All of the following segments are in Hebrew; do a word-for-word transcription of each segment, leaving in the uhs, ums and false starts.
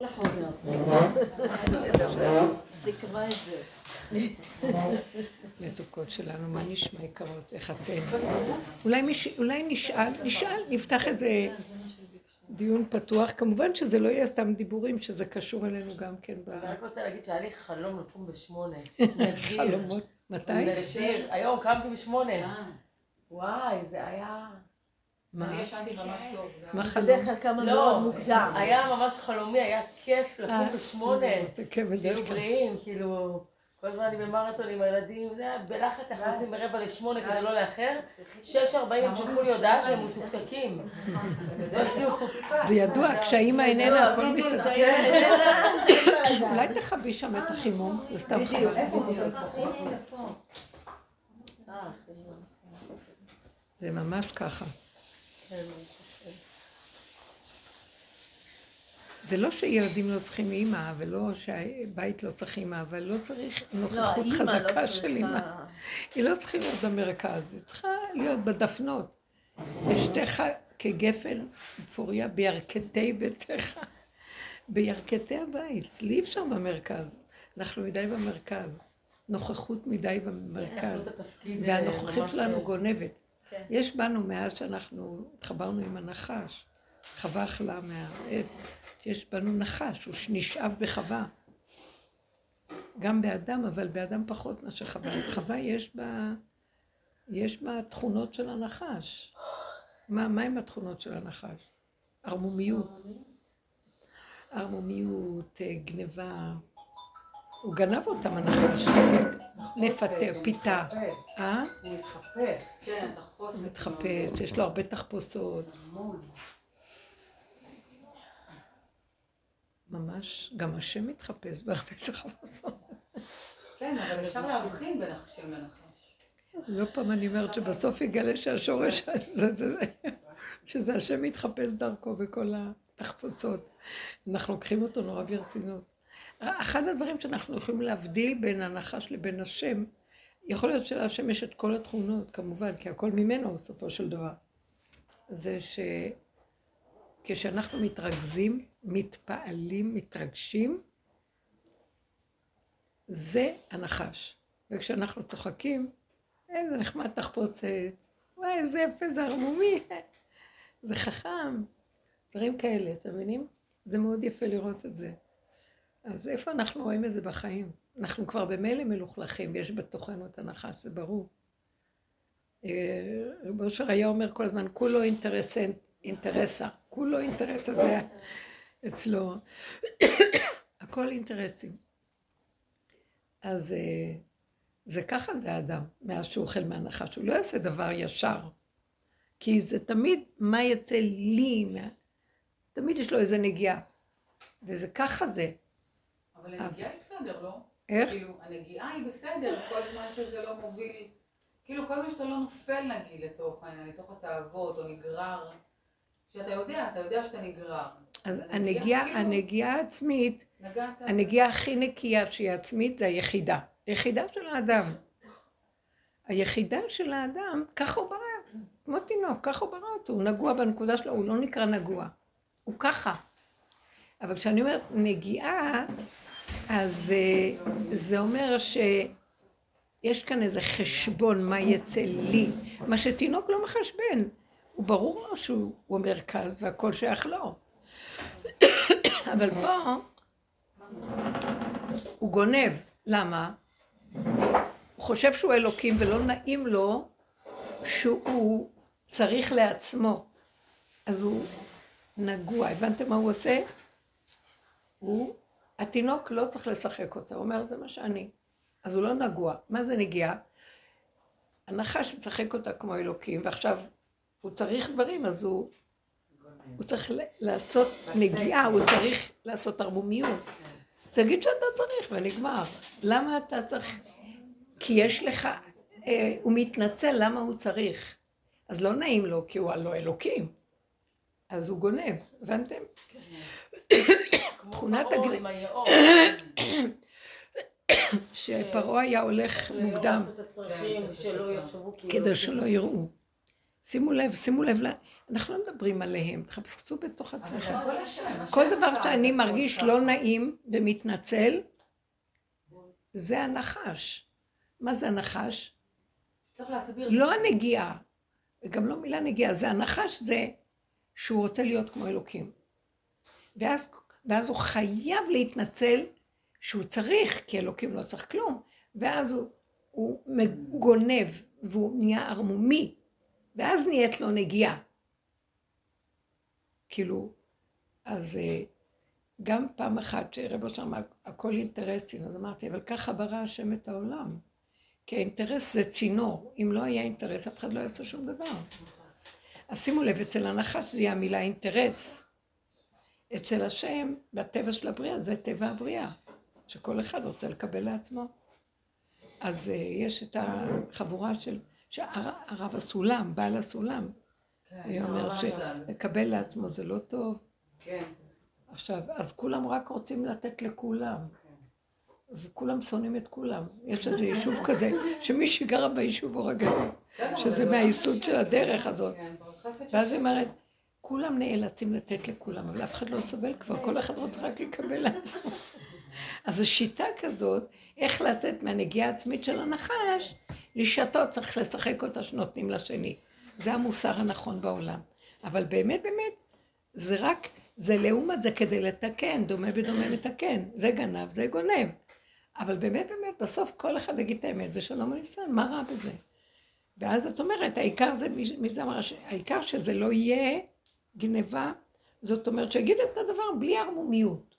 לחומר. סיכמה את זה. מתוקות שלנו, מה נשמע יקרות? איך אתם? אולי נשאל, נשאל, נפתח איזה דיון פתוח. כמובן שזה לא יהיה סתם דיבורים, שזה קשור אלינו גם כן. אני רק רוצה להגיד שהיה לי חלום לקום בשמונה. חלומות? מתי? היום קמתי בשמונה. וואי, זה היה... אני ישנתי ממש טוב. בדרך כלל כמה מאוד מוקדם. היה ממש חלומי, היה כיף לקום בשמונה. כאילו בריאים, כאילו... כל הזמן אני במרתון עם הילדים, זה היה בלחץ, אנחנו יוצאים ברבע לשמונה כדי לא לאחר. שש ארבעים הם שלחו לי הודעה שהם מותוקתקים. זה ידוע, כשהאימא איננה, הכל מסתדר. אולי תחבי שם את החימום, זה סתם חבל. איפה מותות בחוץ? זה ממש ככה. זה לא שילדים לא צריכים אימא, ולא שהבית לא צריך אימא, אבל לא צריך נוכחות חזקה של אימא. היא לא צריכה להיות במרכז, היא צריכה להיות בדפנות. אשתך כגפן פוריה בירכתי ביתך, בירכתי הבית. לא אפשר במרכז, אנחנו מדי במרכז. נוכחות מדי במרכז, והנוכחות שלנו גונבת. יש בנו מאז שאנחנו התחברנו עם הנחש, חווה אכלה מהעץ, יש בנו נחש, הוא נשאב בחווה. גם באדם, אבל באדם פחות מה שחווה. את חווה יש בה, יש בה תכונות של הנחש. מה, מה עם התכונות של הנחש? ארמומיות. ארמומיות, גניבה. הוא גנב אותם הנחש, נפטר, פיתה. אה? הוא מתחפש. כן, תחפושת. הוא מתחפש, יש לו הרבה תחפושות. ממש, גם השם מתחפש בהרבה תחפושות. כן, אבל אפשר להבחין בין השם לנחש. לא פעם אני אומרת שבסוף יגלה שהשורש הזה, שזה השם מתחפש דרכו בכל התחפושות. אנחנו לוקחים אותו נורא ברצינות. אחד הדברים שאנחנו יכולים להבדיל בין הנחש לבין השם, יכול להיות שלהשם יש את כל התכונות, כמובן, כי הכל ממנו בסופו של דבר, זה שכשאנחנו מתרכזים, מתפעלים, מתרגשים, זה הנחש. וכשאנחנו צוחקים, איזה נחמד תחפושת, וואי, איזה יפה, זה הרמומי, זה חכם, דברים כאלה, אתם מבינים? זה מאוד יפה לראות את זה. אז איפה אנחנו רואים את זה בחיים? אנחנו כבר במילא מלוכלכים, יש בתוכנו את הנחש, זה ברור. בושר היה אומר כל הזמן, כולו אינטרסה, כולו אינטרסה, זה היה אצלו. הכל אינטרסים. אז זה ככה זה האדם, מאז שהוא אוכל מהנחש, הוא לא יעשה דבר ישר. כי זה תמיד, מה יצא לי, תמיד יש לו איזה נגיעה. וזה ככה זה. אבל הנגיעה היא בסדר, לא? איך? כאילו, הנגיעה היא בסדר, כל זמן שזה לא מוביל... כאילו, כל מה שאתה לא נופל, נגיד, לתוך התאוות, או נגרר, שאתה יודע, אתה יודע שאתה נגרר. אז הנגיעה העצמית, הנגיעה הכי נקייה שהיא עצמית, זה היחידה. היחידה של האדם. היחידה של האדם, ככה הוא ברא, כמו תינוק, ככה הוא ברא אותו. הוא נגוע בנקודה שלו, הוא לא נקרא נגוע. הוא ככה. אבל כשאני אומרת נגיעה, אז זה אומר שיש כאן איזה חשבון מה יצא לי, מה שתינוק לא מחשבן. הוא ברור לו שהוא המרכז והכל שייך לו. אבל פה הוא גונב. למה? הוא חושב שהוא אלוקים ולא נעים לו שהוא צריך לעצמו. אז הוא נגוע. הבנתם מה הוא עושה? הוא... התינוק לא צריך לשחק אותה, הוא אומר, זה מה שאני. אז הוא לא נגוע. מה זה נגיעה? הנחש משחק אותה כמו אלוקים, ועכשיו הוא צריך דברים, אז הוא, הוא צריך לעשות נגיעה, הוא צריך לעשות הרמומיות. תגיד שאתה צריך ונגמר. למה אתה צריך? כי יש לך... אה, הוא מתנצל למה הוא צריך. אז לא נעים לו, כי הוא לא אלוקים. אז הוא גונב, הבנתם? תכונת הגנבה, שפרעה היה הולך מוקדם, כדי שלא יראו. שימו לב, שימו לב, אנחנו לא מדברים עליהם, תחפשו בתוך עצמך. כל דבר שאני מרגיש לא נעים ומתנצל, זה הנחש. מה זה הנחש? לא הנגיעה, וגם לא מילה נגיעה, זה הנחש, זה שהוא רוצה להיות כמו אלוקים. ואז, ואז הוא חייב להתנצל שהוא צריך, כי אלוקים לא צריך כלום, ואז הוא, הוא מגונב והוא נהיה ערמומי, ואז נהיית לו נגיעה. כאילו, אז גם פעם אחת שרבו שם הכל אינטרסים, אז אמרתי, אבל ככה ברא השם את העולם. כי האינטרס זה צינור, אם לא היה אינטרס, אף אחד לא יעשה שום דבר. אז שימו לב, אצל הנחש זה יהיה המילה אינטרס. אצל השם, בטבע של הבריאה, זה טבע הבריאה, שכל אחד רוצה לקבל לעצמו. אז יש את החבורה של... שהרב הסולם, בעל הסולם, היא אומרת שלקבל לעצמו זה לא טוב. עכשיו, אז כולם רק רוצים לתת לכולם, וכולם שונאים את כולם. יש איזה יישוב כזה, שמי שגרה ביישוב הורגלו, שזה מהייסוד של הדרך הזאת. ואז היא אומרת, כולם נאלצים לתת לכולם, אבל אף אחד לא סובל כבר, כל אחד רוצה רק לקבל לעצמו. אז השיטה כזאת, איך לצאת מהנגיעה העצמית של הנחש, לשעתו צריך לשחק אותה שנותנים לשני. זה המוסר הנכון בעולם. אבל באמת, באמת, זה רק, זה לעומת זה כדי לתקן, דומה בדומה מתקן. זה גנב, זה גונב. אבל באמת, באמת, בסוף כל אחד יגיד את האמת, ושלום הניסן, מה רע בזה? ואז את אומרת, העיקר זה, מי זה אמר, העיקר שזה לא יהיה גניבה, זאת אומרת, שיגיד את הדבר בלי הרמומיות,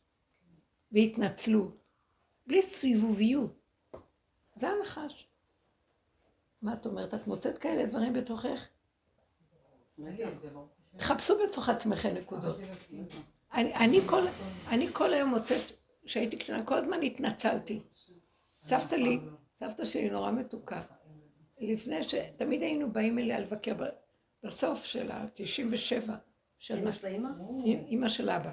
והתנצלות, בלי סיבוביות. זה הנחש. מה את אומרת? את מוצאת כאלה דברים בתוכך? תחפשו בתוך עצמכם נקודות. אני כל היום מוצאת, כשהייתי קטנה, כל הזמן התנצלתי. סבתא לי, סבתא שלי נורא מתוקה. לפני שתמיד היינו באים אליה לבקר בסוף של ה-תשעים ושבע. אמא של האמא? אמא של אבא.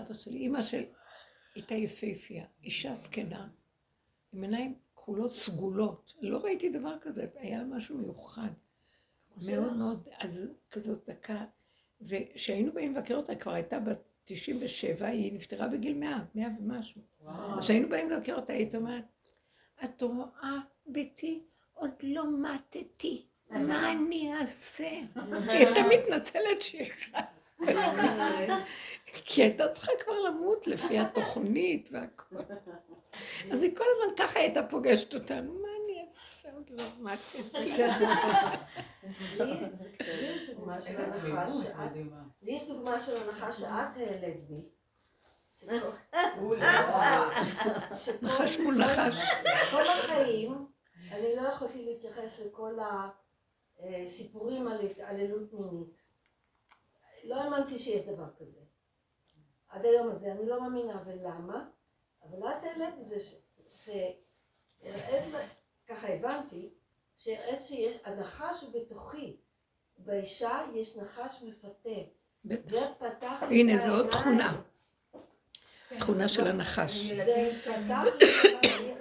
אבא שלי, אמא של... הייתה יפהפייה, אישה זקנה, עם עיניים כחולות סגולות. לא ראיתי דבר כזה, היה משהו מיוחד. מאוד מאוד, אז כזאת דקה. וכשהיינו באים לבקר אותה, כבר הייתה בת תשעים ושבע, היא נפטרה בגיל מאה, מאה ומשהו. כשהיינו באים לבקר אותה, היית אומרת, את רואה ביתי, עוד לא מתתי, מה אני אעשה? היא הייתה מתנצלת שיחה. כי הייתה צריכה כבר למות לפי התוכנית והכל. אז היא כל הזמן ככה הייתה פוגשת אותנו, מה אני אעשה עוד לא, מה תהייתי? לי יש דוגמה של הנחש שאת העלית בי. נחש מול נחש. כל החיים אני לא יכולתי להתייחס לכל הסיפורים על התעללות מינית. לא האמנתי שיש דבר כזה. עד היום הזה, אני לא מאמינה, ולמה? אבל את העלית את זה שהראית, ככה הבנתי, שהראית שיש, הנחש הוא בתוכי. באישה יש נחש מפתה. בטח. הנה, זו עוד תכונה. תכונה של הנחש. זה פתח לפני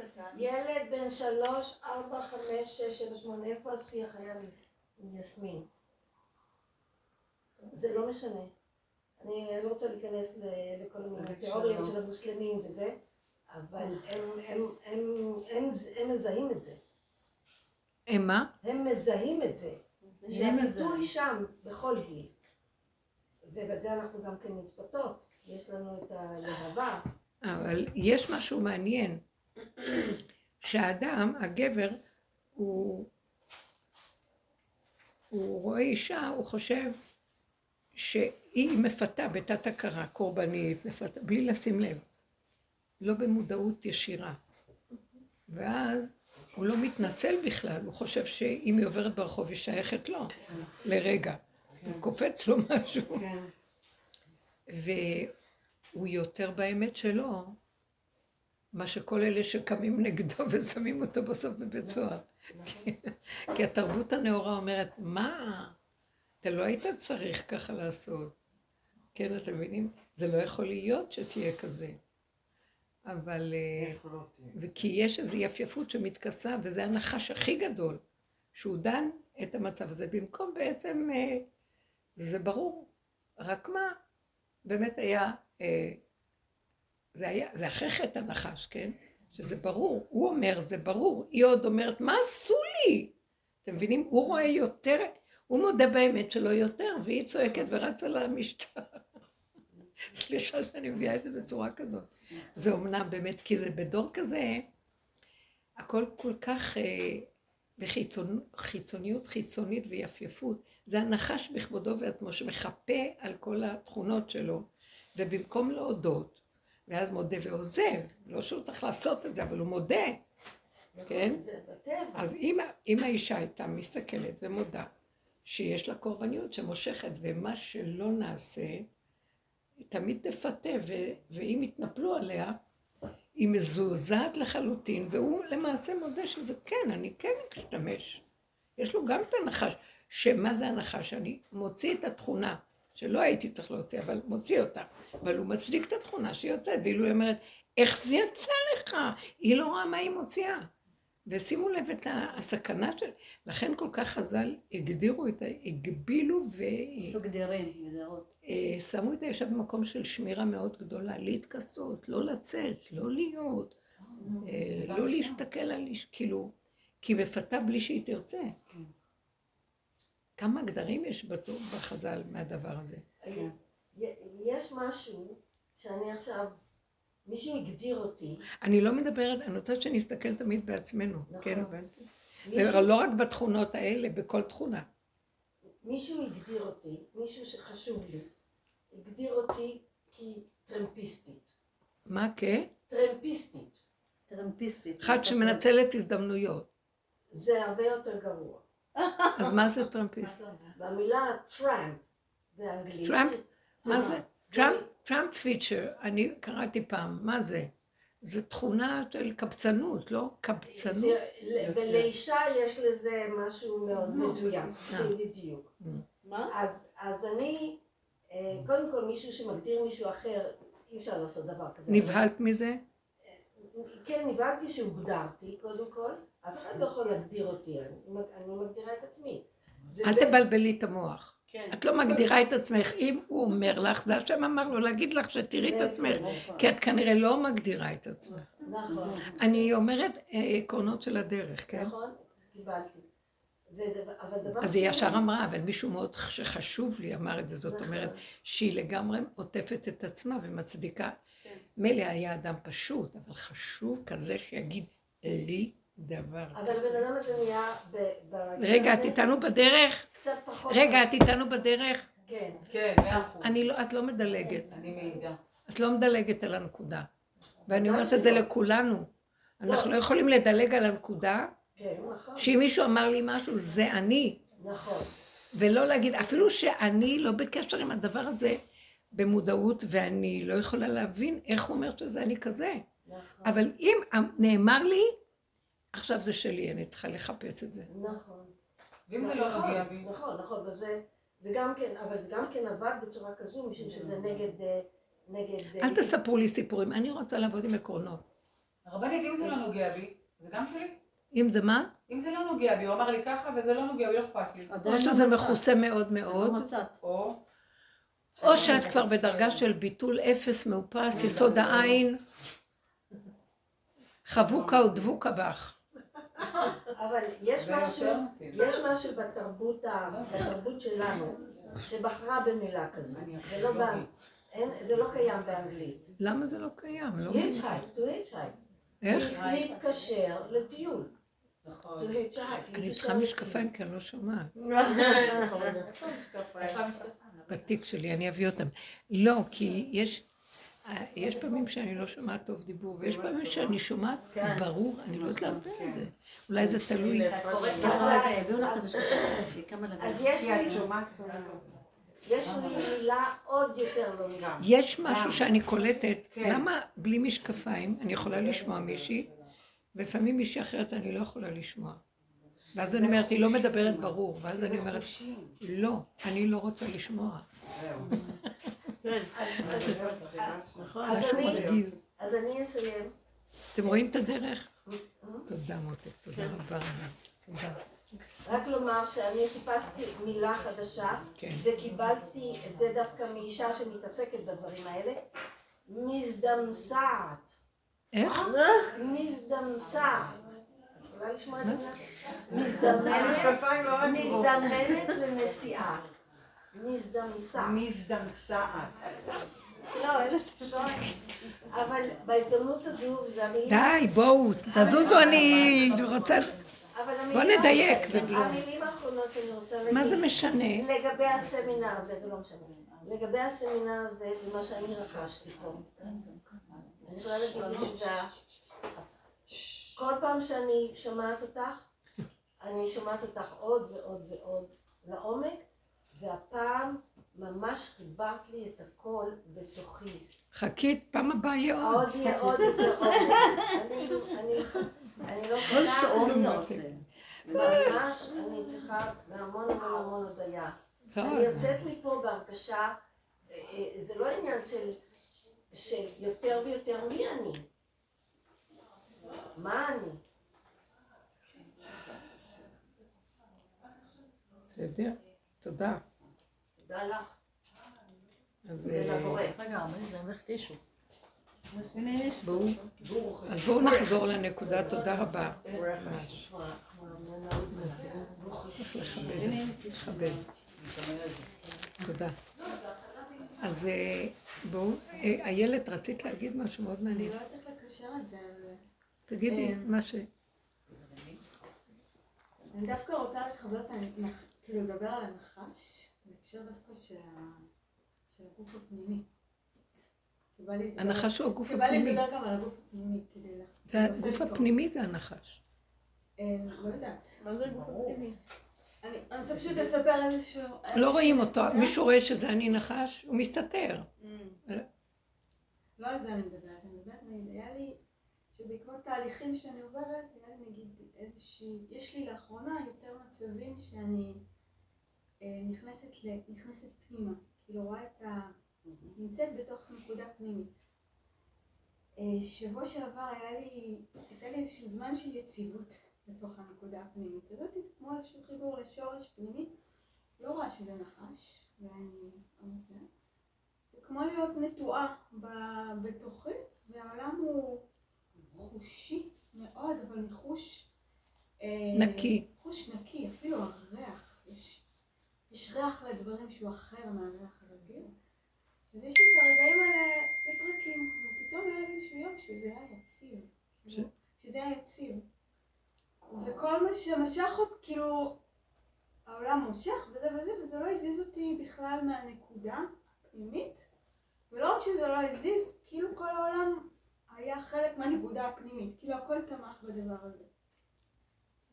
ילד בן שלוש, ארבע, חמש, שש, שבע, שמונה, איפה השיח היה מיסמין? זה לא משנה. אני לא רוצה להיכנס לכל מיני תיאוריות של המוסלמים וזה, אבל הם מזהים את זה. הם מה? הם מזהים את זה. שהביטוי שם בכל גיל. ובזה אנחנו גם כן מתפתות. יש לנו את הלהבה. אבל יש משהו מעניין. שהאדם, הגבר, הוא רואה אישה, הוא חושב, שהיא מפתה בתת הכרה, קורבנית, מפתה, בלי לשים לב, לא במודעות ישירה. ואז הוא לא מתנצל בכלל, הוא חושב שאם היא עוברת ברחוב היא שייכת לו, לרגע. הוא קופץ לו משהו. והוא יותר באמת שלו, מה שכל אלה שקמים נגדו ושמים אותו בסוף בבית סוהר. כי התרבות הנאורה אומרת, מה? אתה לא היית צריך ככה לעשות. כן, אתם מבינים? זה לא יכול להיות שתהיה כזה. אבל... וכי יש איזו יפייפות שמתכסה, וזה הנחש הכי גדול, שהוא דן את המצב הזה, במקום בעצם, זה ברור, רק מה, באמת היה, זה היה, זה אחרי חטא הנחש, כן? שזה ברור, הוא אומר, זה ברור, היא עוד אומרת, מה עשו לי? אתם מבינים? הוא רואה יותר, הוא מודה באמת שלא יותר, והיא צועקת ורצה למשטרה. סליחה שאני מביאה את זה בצורה כזאת. זה אומנם באמת, כי זה בדור כזה, הכל כל כך, וחיצוניות חיצונית ויפייפות, זה הנחש בכבודו ועצמו שמחפה על כל התכונות שלו, ובמקום להודות, ואז מודה ועוזב, לא שהוא צריך לעשות את זה, אבל הוא מודה, כן? אז אם, אם האישה הייתה מסתכלת ומודה, שיש לה קורבניות שמושכת, ומה שלא נעשה, היא תמיד תפתה, ואם יתנפלו עליה, היא מזועזעת לחלוטין, והוא למעשה מודה שזה כן, אני כן אשתמש. יש לו גם את הנחש, שמה זה הנחש? אני מוציא את התכונה, שלא הייתי צריך להוציא, אבל מוציא אותה. אבל הוא מצדיק את התכונה שהיא יוצאת, ואילו היא אומרת, איך זה יצא לך? היא לא רואה מה היא מוציאה. ושימו לב את הסכנה של... לכן כל כך חז"ל הגדירו את ה... הגבילו ו... עשו גדרים, גדרות. שמו את האישה במקום של שמירה מאוד גדולה, להתכסות, לא לצאת, לא להיות, לא להסתכל על איש, כאילו, כי מפתה בלי שהיא תרצה. כמה גדרים יש בחז"ל מהדבר הזה? יש משהו שאני עכשיו... מישהו הגדיר אותי. אני לא מדברת, אני רוצה שנסתכל תמיד בעצמנו. נכון. כן, הבנתי. מישהו... לא רק בתכונות האלה, בכל תכונה. מישהו הגדיר אותי, מישהו שחשוב לי, הגדיר אותי כטרמפיסטית. מה כ? טרמפיסטית. טרמפיסטית. אחת שמנצלת הזדמנויות. זה הרבה יותר גרוע. אז מה זה טרמפיסט? במילה טראמפ באנגלית. טראמפ? מה זה? טראמפ? טראמפ פיצ'ר, אני קראתי פעם, מה זה? זה תכונה של קבצנות, לא? קבצנות. ולאישה יש לזה משהו מאוד מדויק, בדיוק. מה? אז אני, קודם כל מישהו שמגדיר מישהו אחר, אי אפשר לעשות דבר כזה. נבהלת מזה? כן, נבהלתי שהוגדרתי, קודם כל. אף אחד לא יכול להגדיר אותי, אני מגדירה את עצמי. אל תבלבלי את המוח. את לא מגדירה את עצמך, אם הוא אומר לך, זה השם אמר לו להגיד לך שתראי את עצמך, כי את כנראה לא מגדירה את עצמך. נכון. אני אומרת עקרונות של הדרך, כן? נכון, קיבלתי. אז היא ישר אמרה, אבל מישהו מאוד שחשוב לי אמר את זה, זאת אומרת שהיא לגמרי עוטפת את עצמה ומצדיקה. מילא היה אדם פשוט, אבל חשוב כזה שיגיד לי דבר. אבל בן אדם הזה נהיה... רגע, את איתנו בדרך? קצת פחות... רגע, את איתנו בדרך? כן, כן, מאה אחוז. את לא מדלגת. אני מעידה. את לא מדלגת על הנקודה. ואני אומרת את זה לכולנו. אנחנו לא יכולים לדלג על הנקודה, שאם מישהו אמר לי משהו, זה אני. נכון. ולא להגיד, אפילו שאני לא בקשר עם הדבר הזה במודעות, ואני לא יכולה להבין איך הוא אומר שזה אני כזה. אבל אם נאמר לי, עכשיו זה שלי, אני צריכה לחפש את זה. נכון. ואם זה לא נגיע בי. נכון, נכון, וזה, וגם כן, אבל זה גם כן עבד בצורה כזו, משום שזה נגד, נגד... אל תספרו לי סיפורים, אני רוצה לעבוד עם עקרונות. הרבנית, אם זה לא נוגע בי, זה גם שלי. אם זה מה? אם זה לא נוגע בי, הוא אמר לי ככה, וזה לא נוגע בי, לא אכפת לי. או שזה מכוסה מאוד מאוד. או שאת כבר בדרגה של ביטול אפס מאופס, יסוד העין. חבוקה או דבוקה בך. אבל יש משהו, יש משהו בתרבות שלנו שבחרה במילה כזו. זה לא קיים באנגלית. למה זה לא קיים? hitchhike, to hitchhike. איך? להתקשר לטיול. נכון. אני צריכה משקפיים כי אני לא שומעת. בתיק שלי, אני אביא אותם. לא, כי יש... יש פעמים שאני לא שומעת טוב דיבור, ויש פעמים שאני שומעת ברור, אני לא יודעת להדבר את זה. אולי זה תלוי. אז יש לי מילה עוד יותר לא מילה. יש משהו שאני קולטת, למה בלי משקפיים אני יכולה לשמוע מישהי, ולפעמים מישהי אחרת אני לא יכולה לשמוע. ואז אני אומרת, היא לא מדברת ברור, ואז אני אומרת, לא, אני לא רוצה לשמוע. אז אני אסיים. אתם רואים את הדרך? תודה מותק, תודה רבה. תודה. רק לומר שאני חיפשתי מילה חדשה, וקיבלתי את זה דווקא מאישה שמתעסקת בדברים האלה, מזדמסעת. איך? מזדמסעת. את יכולה לשמוע את זה? מזדמנת לנסיעה. מזדמסעת. מזדמסעת. לא, אין לך שואל. אבל בהזדמנות הזו, זה המילה... די, בואו, תזוזו, אני רוצה... בוא נדייק בבלום. המילים האחרונות שאני רוצה להגיד... מה זה משנה? לגבי הסמינר הזה, זה לא משנה. לגבי הסמינר הזה, ומה שאני רכשתי פה. אני יכולה להגיד שזה... כל פעם שאני שומעת אותך, אני שומעת אותך עוד ועוד ועוד לעומק, והפעם ממש חיברת לי את הכל בתוכי. חכית, פעם הבאה יהיה עוד. עוד יהיה עוד ועוד. אני לא חולה, אני לא עושה. ממש אני צריכה בהמון המון המון הודיה. אני יוצאת מפה בהרכשה, זה לא עניין של יותר ויותר מי אני. מה אני? בסדר, תודה. תודה לך. אז... רגע, עמד, זה עמך תישהו. אז בואו נחזור לנקודה, תודה רבה. ממש. צריך לכבד, לכבד. תודה. אז בואו, איילת, רצית להגיד משהו מאוד מעניין. אני לא יודעת איך לקשר את זה. תגידי, מה ש... אני דווקא רוצה לחבר את הנחש, כאילו לדבר על הנחש, בהקשר דווקא של הגוף הפנימי. הנחש הוא הגוף הפנימי. קיבל לי לדבר גם על הגוף הפנימי כדי לך. הגוף הפנימי זה הנחש. לא יודעת. מה זה הגוף הפנימי? אני רוצה פשוט לספר איזשהו... לא רואים אותו, מישהו רואה שזה אני נחש, הוא מסתתר. לא על זה אני מדברת, אני יודעת, היה לי שבעקבות תהליכים שאני עוברת, היה לי נגיד איזושהי... יש לי לאחרונה יותר מצבים שאני נכנסת פנימה, כאילו רואה את ה... נמצאת בתוך נקודה פנימית. שבוע שעבר היה לי, הייתה לי איזשהו זמן של יציבות בתוך הנקודה הפנימית. זאת אומרת, כמו איזשהו חיבור לשורש פנימי, לא רואה שזה נחש, ואני אומרת זה. זה כמו להיות נטועה בתוכי, והעולם הוא חושי מאוד, אבל מחוש... נקי. חוש נקי, אפילו הריח. יש, יש ריח לדברים שהוא אחר מהריח הרגיל. אז יש לי את הרגעים האלה לפרקים, ופתאום היה לי איזשהו יום שזה היה יציב, ש... שזה היה יציב. וכל מה שמשך אותי, כאילו, העולם מושך וזה וזה, וזה לא הזיז אותי בכלל מהנקודה הפנימית, ולא רק שזה לא הזיז, כאילו כל העולם היה חלק מהנקודה הפנימית, כאילו הכל תמך בדבר הזה.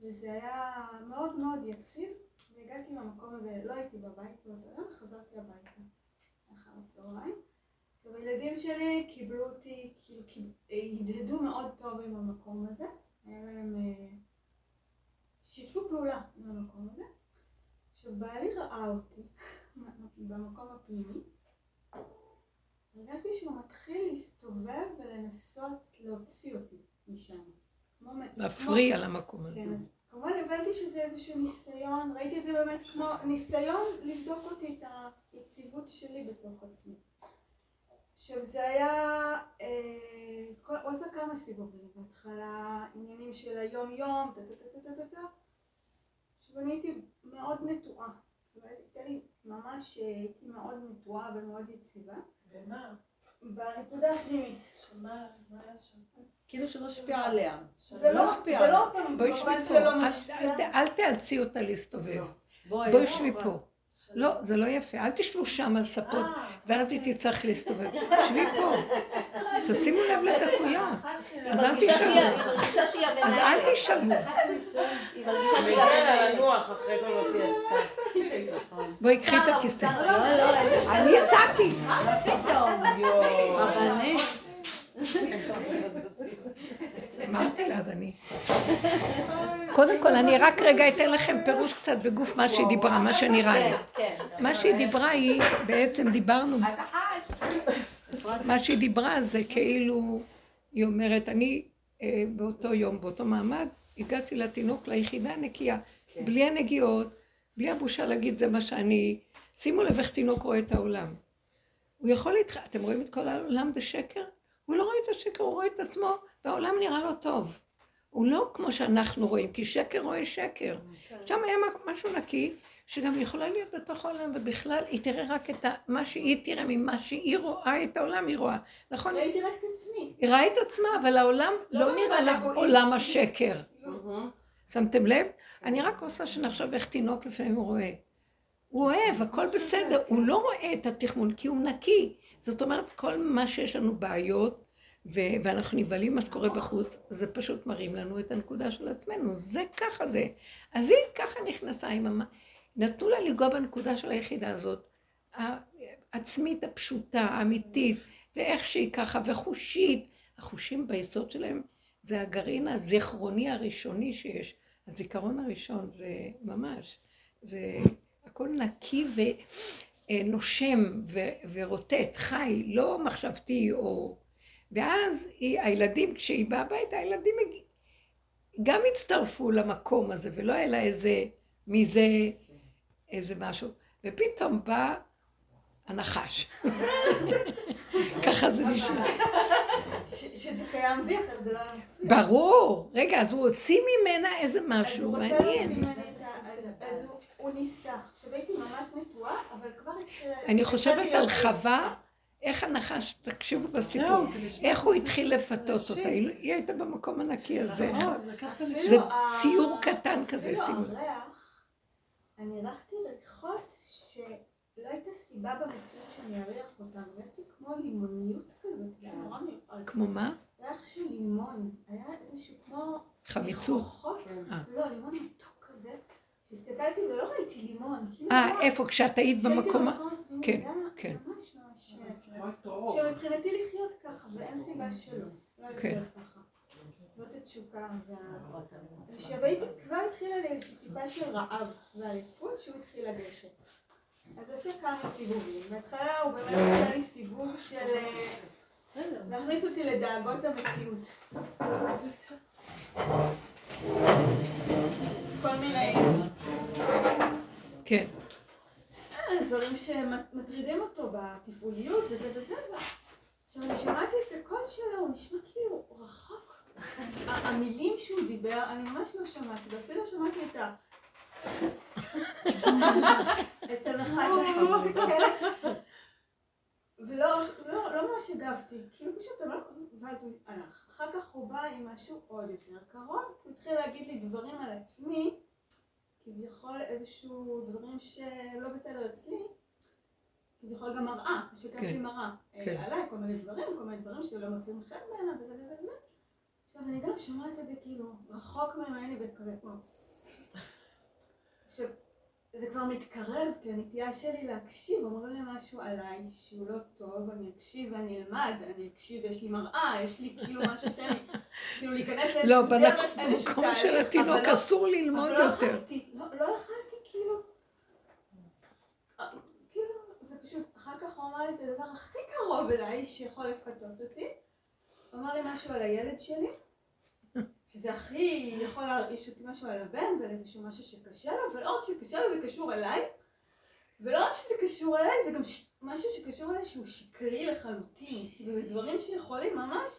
וזה היה מאוד מאוד יציב, והגעתי למקום הזה, לא הייתי בבית, באותו יום חזרתי הביתה. אחר הצהריים, והילדים שלי קיבלו אותי, כאילו, ידהדו מאוד טוב עם המקום הזה, הם שיתפו פעולה עם המקום הזה. עכשיו, בעלי ראה אותי במקום הפנימי, הרגשתי שהוא מתחיל להסתובב ולנסות להוציא אותי משם. להפריע למקום הזה. כמובן הבנתי שזה איזשהו ניסיון, ראיתי את זה באמת כמו ניסיון לבדוק אותי את היציבות שלי בתוך עצמי. עכשיו זה היה אה, עושה כמה סיבובים, בהתחלה עניינים של היום יום, טטטטטטטטט. עכשיו אני הייתי מאוד נטועה, הייתה לי ממש, הייתי מאוד נטועה ומאוד יציבה. במה? בנקודה הפנימית. שמה, מה היה שם? כאילו שלא השפיע עליה. זה לא השפיע עליה. בואי שבי פה, אל תאלצי אותה להסתובב. בואי שבי פה. לא, זה לא יפה. אל תשבו שם על ספות, ואז היא תצטרך להסתובב. שבי פה. תשימו לב לדקויות. אז אל תשאלו. אז אל תשאלו. בואי, קחי את הכיסא. אני יצאתי. אמרתי לה, אז אני... קודם כל, אני רק רגע אתן לכם פירוש קצת בגוף מה שהיא דיברה, מה שנראה לי. מה שהיא דיברה היא, בעצם דיברנו... מה שהיא דיברה זה כאילו, היא אומרת, אני באותו יום, באותו מעמד, הגעתי לתינוק ליחידה נקייה. בלי הנגיעות, בלי הבושה להגיד זה מה שאני, שימו לב איך תינוק רואה את העולם. הוא יכול להתחיל, אתם רואים את כל העולם זה שקר? הוא לא רואה את השקר, הוא רואה את עצמו, והעולם נראה לו טוב. הוא לא כמו שאנחנו רואים, כי שקר רואה שקר. שם היה משהו נקי, שגם יכולה להיות בתוך העולם, ובכלל היא תראה רק את מה שהיא תראה, ממה שהיא רואה את העולם, היא רואה. נכון? היא תראה את עצמי. היא ראה את עצמה, אבל העולם לא נראה לעולם השקר. שמתם לב? אני רק עושה שנחשב איך תינוק לפעמים הוא רואה. הוא אוהב, הכל בסדר, הוא לא רואה את התכמון, כי הוא נקי. זאת אומרת, כל מה שיש לנו בעיות, ואנחנו נבלים מה שקורה בחוץ, זה פשוט מראים לנו את הנקודה של עצמנו, זה ככה זה. אז היא ככה נכנסה, נתנו לה לגוע בנקודה של היחידה הזאת, העצמית הפשוטה, האמיתית, ואיך שהיא ככה, וחושית. החושים ביסוד שלהם זה הגרעין הזיכרוני הראשוני שיש. הזיכרון הראשון זה ממש, זה הכל נקי ונושם ורוטט, חי, לא מחשבתי או... ואז היא, הילדים, כשהיא באה הביתה, הילדים גם הצטרפו למקום הזה, ולא היה לה איזה מזה, איזה משהו. ופתאום בא הנחש. ככה זה נשמע. שזה קיים בי, אחר זה לא נפלא. ברור. רגע, אז הוא הוציא ממנה איזה משהו מעניין. אז הוא ניסה. שבאתי ממש נטועה, אבל כבר... אני חושבת על חווה. איך הנחש, תקשיבו בסיפור, איך הוא התחיל לפתות אותה, היא הייתה במקום הנקי הזה, זה ציור קטן כזה, סימון. אני ערכתי ריחות שלא הייתה סיבה במציאות שאני אריח אותם, יש לי כמו לימוניות כזאת. כמו מה? ריח של לימון, היה איזשהו כמו... חמיצות? לא, לימון מתוק כזה, כשהסתכלתי ולא ראיתי לימון. אה, איפה, כשאת היית במקום... כן, כן. שמבחינתי לחיות ככה, ואין סיבה שלא, לא לחיות ככה. זאת התשוקה, ושהבאתי כבר התחילה לאיזושהי טיפה של רעב והעליפות שהוא התחיל לגשת. אז עושה כמה סיבובים, בהתחלה הוא באמת עושה לי סיבוב של להכניס אותי לדאגות המציאות. כל מיני... כן. דברים שמטרידים אותו בתפעוליות וזה וזה עכשיו אני שמעתי את הקול שלו, הוא נשמע כאילו רחוק המילים שהוא דיבר, אני ממש לא שמעתי ואפילו שמעתי את ה... את הנחש ולא ממש הגבתי, כאילו פשוט אמר ואז הוא הלך, אחר כך הוא בא עם משהו עוד יותר קרוב, הוא התחיל להגיד לי דברים על עצמי כביכול איזשהו דברים שלא בסדר אצלי, כביכול גם מראה, שקף לי מראה עליי, כל מיני דברים, כל מיני דברים שלא מוצאים חן בעיניו, וזה וזה וזה. עכשיו אני גם שומעת את זה כאילו רחוק ממני וכזה כמו... עכשיו, זה כבר מתקרב, כי הנטייה שלי להקשיב, אומרים לי משהו עליי שהוא לא טוב, אני אקשיב ואני אלמד, אני אקשיב, יש לי מראה, יש לי כאילו משהו שאני... כאילו להיכנס לאיזשהו דרך, איזשהו תהליך, של התינוק אסור ללמוד יותר. לא יכלתי, כאילו... כאילו, זה פשוט... אחר כך הוא אמר לי את הדבר הכי קרוב אליי שיכול לפתות אותי. הוא אמר לי משהו על הילד שלי, שזה הכי יכול להרעיש אותי משהו על הבן, ועל איזשהו משהו שקשה לו, ולא רק שקשה לו זה קשור אליי, ולא רק שזה קשור אליי, זה גם משהו שקשור אליי שהוא שקרי לחלוטין, כאילו זה דברים שיכולים ממש,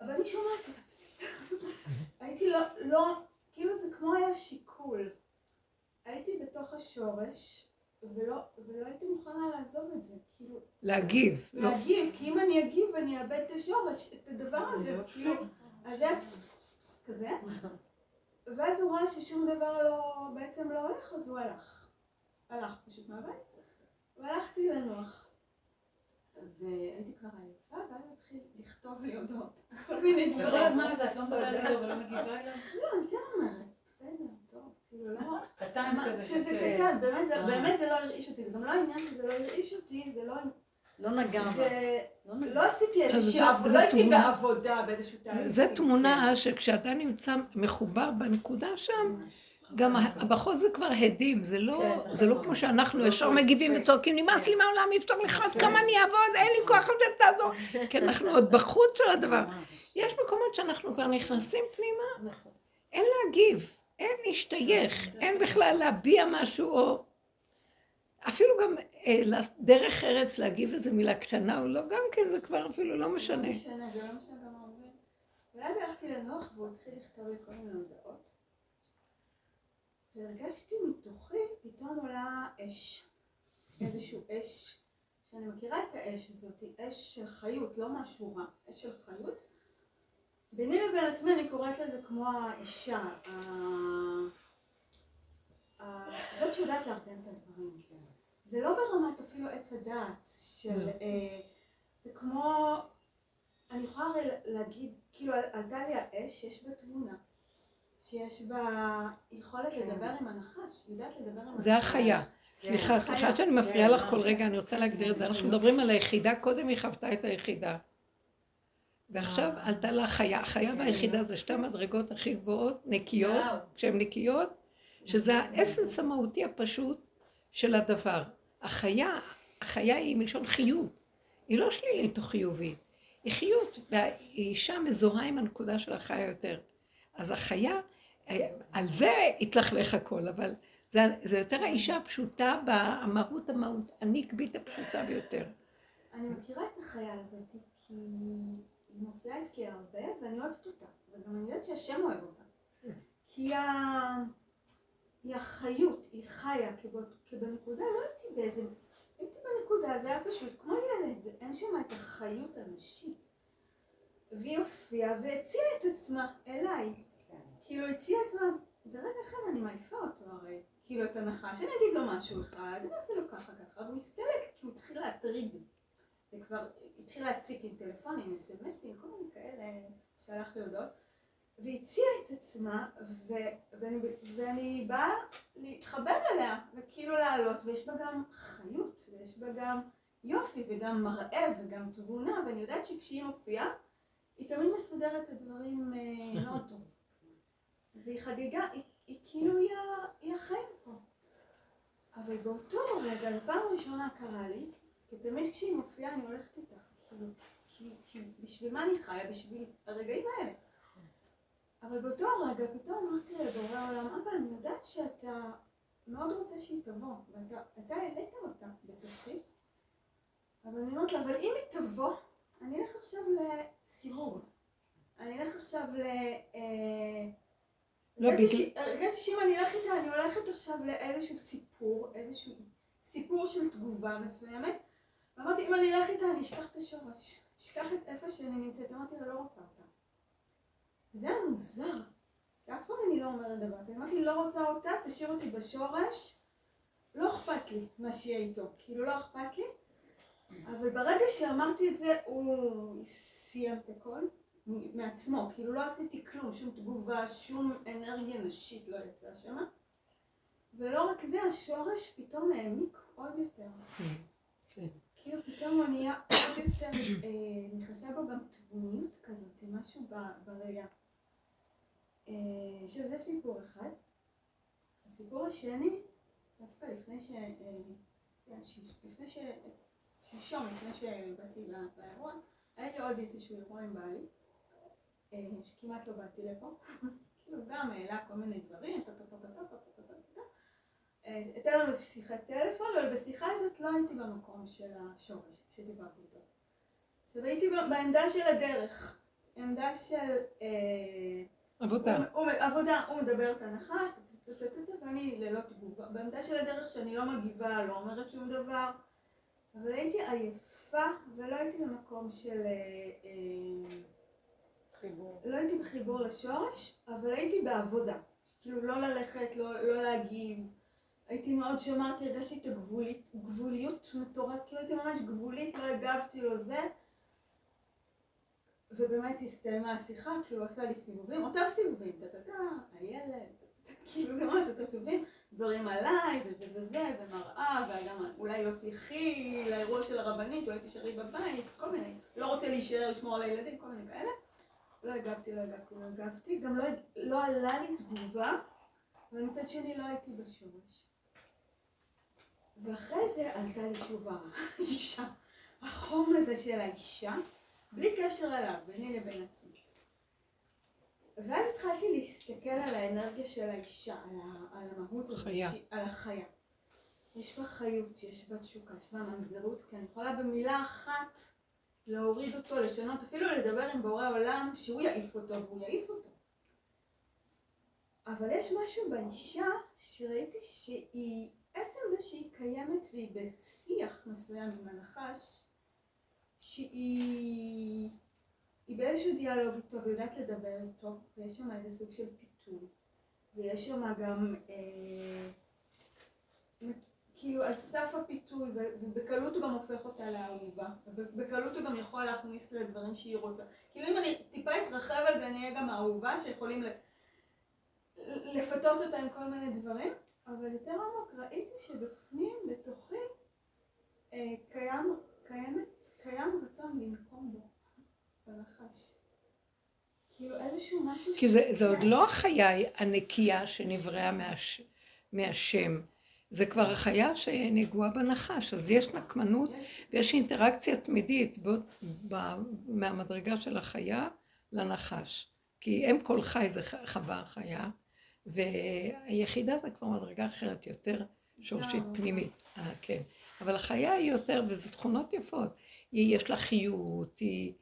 אבל אני שומעת את הפסק. הייתי לא, לא, כאילו זה כמו היה שיקול. הייתי בתוך השורש, ולא, ולא הייתי מוכנה לעזוב את זה, כאילו... להגיב. להגיב, כי אם אני אגיב אני אאבד את השורש, את הדבר הזה, כאילו... אז זה היה פספספספס כזה, ואז הוא ראה ששום דבר לא, בעצם לא הולך, אז הוא הלך. הלך פשוט מהבית, והלכתי לנוח. והייתי כבר עייפה, ואז הוא התחיל לכתוב לי הודעות. כל מיני דברים. וכל הזמן הזה, את לא מדברת איתו ולא מגיבה אליו? לא, אני כן אומרת, בסדר, טוב, כאילו לא... קטן כזה שכן. שזה קטן, באמת זה לא הרעיש אותי, זה גם לא העניין שזה לא הרעיש אותי, זה לא... לא נגע זה... לא עשיתי איזושהי עבודה, לא הייתי בעבודה באיזשהו תהליך. זו תמונה שכשאתה נמצא מחובר בנקודה שם, גם הבחוץ זה כבר הדים, זה לא כמו שאנחנו ישר מגיבים וצורקים, נמאס לי מהעולם, אי אפשר לחיות, כמה אני אעבוד, אין לי כוח לתת לעזור, כי אנחנו עוד בחוץ של הדבר. יש מקומות שאנחנו כבר נכנסים פנימה, אין להגיב, אין להשתייך, אין בכלל להביע משהו, או אפילו גם דרך ארץ להגיב איזו מילה קטנה או לא, גם כן זה כבר אפילו לא משנה. לא משנה, זה לא משנה גם הרבה. אולי הלכתי לנוח והוא התחיל לכתוב לי כל מיני הודעות, והרגשתי מתוכי, פתאום עולה אש, איזשהו אש, שאני מכירה את האש הזאת, אש של חיות, לא משהו רע, אש של חיות. ביני לבין עצמי אני קוראת לזה כמו האישה, זאת שיודעת להרדן את הדברים. זה לא ברמת אפילו עץ הדעת של, זה כמו, אני יכולה להגיד, כאילו עלתה לי האש שיש בה תבונה, שיש בה יכולת לדבר עם הנחש, יודעת לדבר עם הנחש. זה החיה. סליחה, סליחה שאני מפריעה לך כל רגע, אני רוצה להגדיר את זה. אנחנו מדברים על היחידה, קודם היא חוותה את היחידה. ועכשיו עלתה לה החיה. החיה והיחידה זה שתי המדרגות הכי גבוהות, נקיות, כשהן נקיות, שזה האסנס המהותי הפשוט של הדבר. החיה, החיה היא מלשון חיות. היא לא שלילית או חיובית, היא חיות, והאישה מזוהה עם הנקודה של החיה יותר. אז החיה, על זה התלכלך הכל, אבל זה, זה יותר האישה הפשוטה באמרות המהות, הנקבית הפשוטה ביותר. אני מכירה את החיה הזאת, כי היא מופיעה אצלי הרבה, ואני אוהבת אותה, וגם אני יודעת שהשם אוהב אותה. כי היא החיות, היא חיה, כי בנקודה לא הייתי באיזה... הייתי בנקודה, זה היה פשוט כמו ילד, אין שם את החיות הנשית. והיא הופיעה והציעה את עצמה אליי, כאילו הציעה את עצמה. ברגע אחד אני מעיפה אותו הרי, כאילו את הנחש, אני אגיד לו משהו אחד, אני אעשה לו ככה ככה, והוא מסתלק כי הוא התחיל להטריד בי. זה כבר התחיל להציק עם טלפונים, עם סמסים, כל מיני כאלה שהלך להודות, והציעה את עצמה, ו- ואני, ואני באה להתחבר אליה, וכאילו לעלות, ויש בה גם חיות, ויש בה גם יופי, וגם מראה, וגם תבונה, ואני יודעת שכשהיא מופיעה, היא תמיד מסדרת את הדברים מאוד טוב. והיא חגיגה, היא, היא כאילו היא, היא החיים פה. אבל באותו רגע, פעם ראשונה קרה לי, כי תמיד כשהיא מופיעה אני הולכת איתה. כאילו, כי, כי בשביל מה אני חיה? בשביל הרגעים האלה. אבל באותו רגע, פתאום אמרתי לבורא העולם, אבא, אני יודעת שאתה מאוד רוצה שהיא תבוא, ואתה העלית אותה בתפקיד. אבל אני אומרת לה, אבל אם היא תבוא, אני אלך עכשיו לסיבוב. אני אלך עכשיו ל... הרגשתי שאם אני הולכת איתה, אני הולכת עכשיו לאיזשהו סיפור, איזשהו סיפור של תגובה מסוימת, ואמרתי, אם אני הולכת איתה, אני אשכח את השורש, אשכח את איפה שאני נמצאת, אמרתי, אני לא רוצה אותה. זה היה מוזר, כי אף פעם אני לא אומרת דבר, כי אמרתי, לא רוצה אותה, תשאיר אותי בשורש, לא אכפת לי מה שיהיה איתו, כאילו לא אכפת לי, אבל ברגע שאמרתי את זה, הוא סיים את הכל. מעצמו, כאילו לא עשיתי כלום, שום תגובה, שום אנרגיה נשית לא יצאה שמה. ולא רק זה, השורש פתאום העמיק עוד יותר. כאילו פתאום הוא נהיה עוד יותר, נכנסה בו גם תבוניות כזאת, משהו בראייה. עכשיו זה סיפור אחד. הסיפור השני, דווקא לפני ש... לפני ש... שישום, לפני שבאתי לאירוע, היה לי עוד איזשהו אירוע עם בעלי. שכמעט לא באתי לפה, כאילו גם העלה כל מיני דברים, הייתה לנו איזושהי שיחת טלפון, אבל בשיחה הזאת לא הייתי במקום של השורש שדיברתי איתו. עכשיו הייתי בעמדה של הדרך, עמדה של... עבודה. עבודה, הוא מדבר את הנחש, ואני ללא תגובה, בעמדה של הדרך שאני לא מגיבה, לא אומרת שום דבר, אבל הייתי עייפה ולא הייתי במקום של... חיבור. לא הייתי בחיבור לשורש, אבל הייתי בעבודה. כאילו לא ללכת, לא, לא להגיב. הייתי מאוד שמרתי, הרגשתי את הגבוליות, גבוליות מטורף, כאילו הייתי ממש גבולית, לא הגבתי לו זה. ובאמת הסתיימה השיחה, כאילו עשה לי סיבובים, אותם סיבובים, טטטה, הילד, כאילו זה ממש אותם סיבובים, דברים עליי, וזה וזה, ומראה, וגם אולי לא תלכי לאירוע של הרבנית, אולי תשארי בבית, כל מיני, לא רוצה להישאר, לשמור על הילדים, כל מיני כאלה. לא הגבתי, לא הגבתי, לא הגבתי, גם לא, לא עלה לי תגובה, אבל מצד שני לא הייתי בשורש. ואחרי זה עלתה לי תשובה, אישה, החום הזה של האישה, בלי קשר אליו, ביני לבין עצמי. ואז התחלתי להסתכל על האנרגיה של האישה, על המהות, על החיה. יש בה חיות, יש בה תשוקה, יש בה ממזרות, כי אני יכולה במילה אחת להוריד אותו, לשנות, אפילו לדבר עם בורא עולם שהוא יעיף אותו, והוא יעיף אותו. אבל יש משהו באישה שראיתי שהיא, עצם זה שהיא קיימת והיא בשיח מסוים עם הנחש, שהיא היא באיזשהו דיאלוג איתו ויודעת לדבר איתו, ויש שם איזה סוג של פיתול, ויש שם גם אה, כאילו על סף הפיתול, ובקלות הוא גם הופך אותה לאהובה, ובקלות הוא גם יכול להכניס לדברים שהיא רוצה. כאילו אם אני טיפה אתרחב על זה, אני אהיה גם האהובה שיכולים לפתות אותה עם כל מיני דברים, אבל יותר עמוק ראיתי שבפנים, בתוכי, אה, קיים, קיימת, קיים רצון לנקום בו. בנחש. כאילו איזשהו משהו... כי זה, זה עוד לא החיה הנקייה שנבראה מהש... מהשם. זה כבר החיה שנגועה בנחש. אז יש נקמנות יש... ויש אינטראקציה תמידית ב... ב... מהמדרגה של החיה לנחש. כי הם כל חי זה חווה החיה, והיחידה זה כבר מדרגה אחרת, יותר שורשית פנימית. אה, כן. אבל החיה היא יותר, וזה תכונות יפות. היא, יש לה חיות, היא...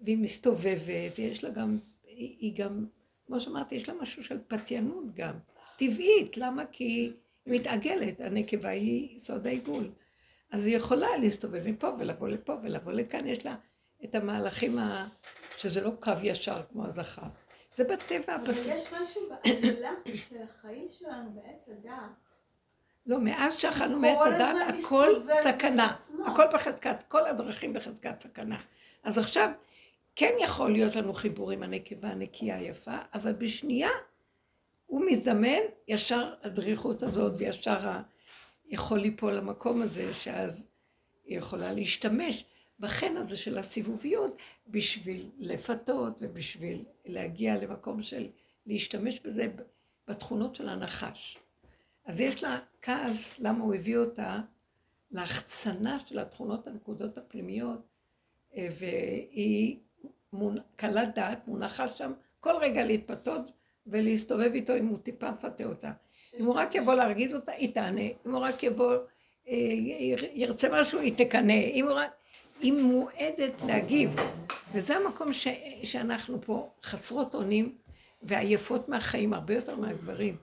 והיא מסתובבת, יש לה גם, היא, היא גם, כמו שאמרתי, יש לה משהו של פתיינות גם, טבעית, למה? כי היא מתעגלת, הנקבה היא סוד העיגול. אז היא יכולה להסתובב מפה ולבוא לפה ולבוא לכאן, יש לה את המהלכים, ה... שזה לא קו ישר כמו הזכר. זה בטבע הפסוק. אבל יש משהו בעלילה של החיים שלנו בעץ הדעת. לא, מאז שאכלנו מעץ הדעת, הכל סכנה, הכל בחזקת, כל הדרכים בחזקת סכנה. אז עכשיו, כן יכול להיות לנו חיבור עם הנקבה הנקייה היפה, אבל בשנייה הוא מזדמן ישר הדריכות הזאת וישר ה... יכול ליפול למקום הזה, שאז היא יכולה להשתמש בחן הזה של הסיבוביות בשביל לפתות ובשביל להגיע למקום של להשתמש בזה בתכונות של הנחש. אז יש לה כעס למה הוא הביא אותה להחצנה של התכונות הנקודות הפנימיות, והיא... קלת דעת מונחה שם כל רגע להתפתות ולהסתובב איתו אם הוא טיפה מפתה אותה. אם הוא רק יבוא להרגיז אותה, היא תענה. אם הוא רק יבוא, ירצה משהו, היא תקנה. אם הוא רק... היא מועדת להגיב. וזה המקום ש... שאנחנו פה חסרות אונים ועייפות מהחיים, הרבה יותר מהגברים.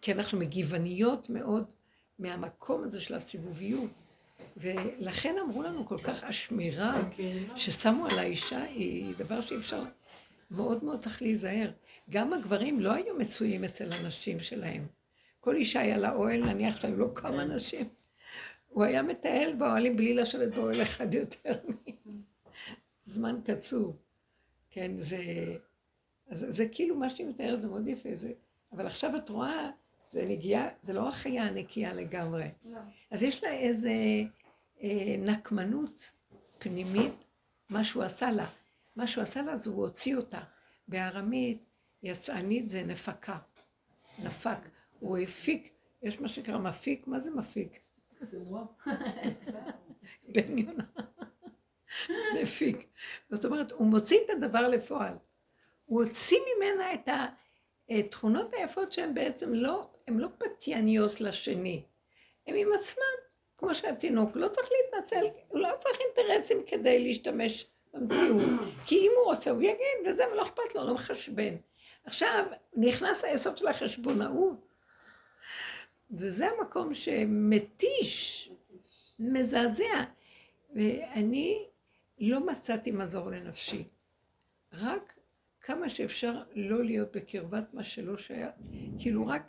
כי אנחנו מגיווניות מאוד מהמקום הזה של הסיבוביות. ולכן אמרו לנו כל כך השמירה ששמו על האישה היא דבר שאי אפשר, מאוד מאוד צריך להיזהר. גם הגברים לא היו מצויים אצל הנשים שלהם. כל אישה היה לה אוהל, נניח שהיו לו כמה נשים. הוא היה מטהל באוהלים בלי לשבת באוהל אחד יותר מזמן קצור. כן, זה, אז, זה כאילו מה שהיא מתארת, זה מאוד יפה. זה, אבל עכשיו את רואה, זה נגיעה, זה לא החיה הנקייה לגמרי. לא. אז יש לה איזה אה, נקמנות פנימית, מה שהוא עשה לה. מה שהוא עשה לה זה הוא הוציא אותה. בארמית, יצאנית זה נפקה, נפק. הוא הפיק, יש מה שקרא מפיק, מה זה מפיק? זה וואו. בן יונה. זה הפיק. זאת אומרת, הוא מוציא את הדבר לפועל. הוא הוציא ממנה את ה... תכונות היפות שהן בעצם לא, הן לא פתייניות לשני, הן עם עצמם, כמו שהתינוק לא צריך להתנצל, הוא לא צריך אינטרסים כדי להשתמש במציאות, כי אם הוא רוצה הוא יגיד וזה ולא אכפת לו, לא מחשבן. עכשיו נכנס היסוד של החשבונאות, וזה המקום שמתיש, מזעזע, ואני לא מצאתי מזור לנפשי, רק כמה שאפשר לא להיות בקרבת מה שלא שייך, כאילו רק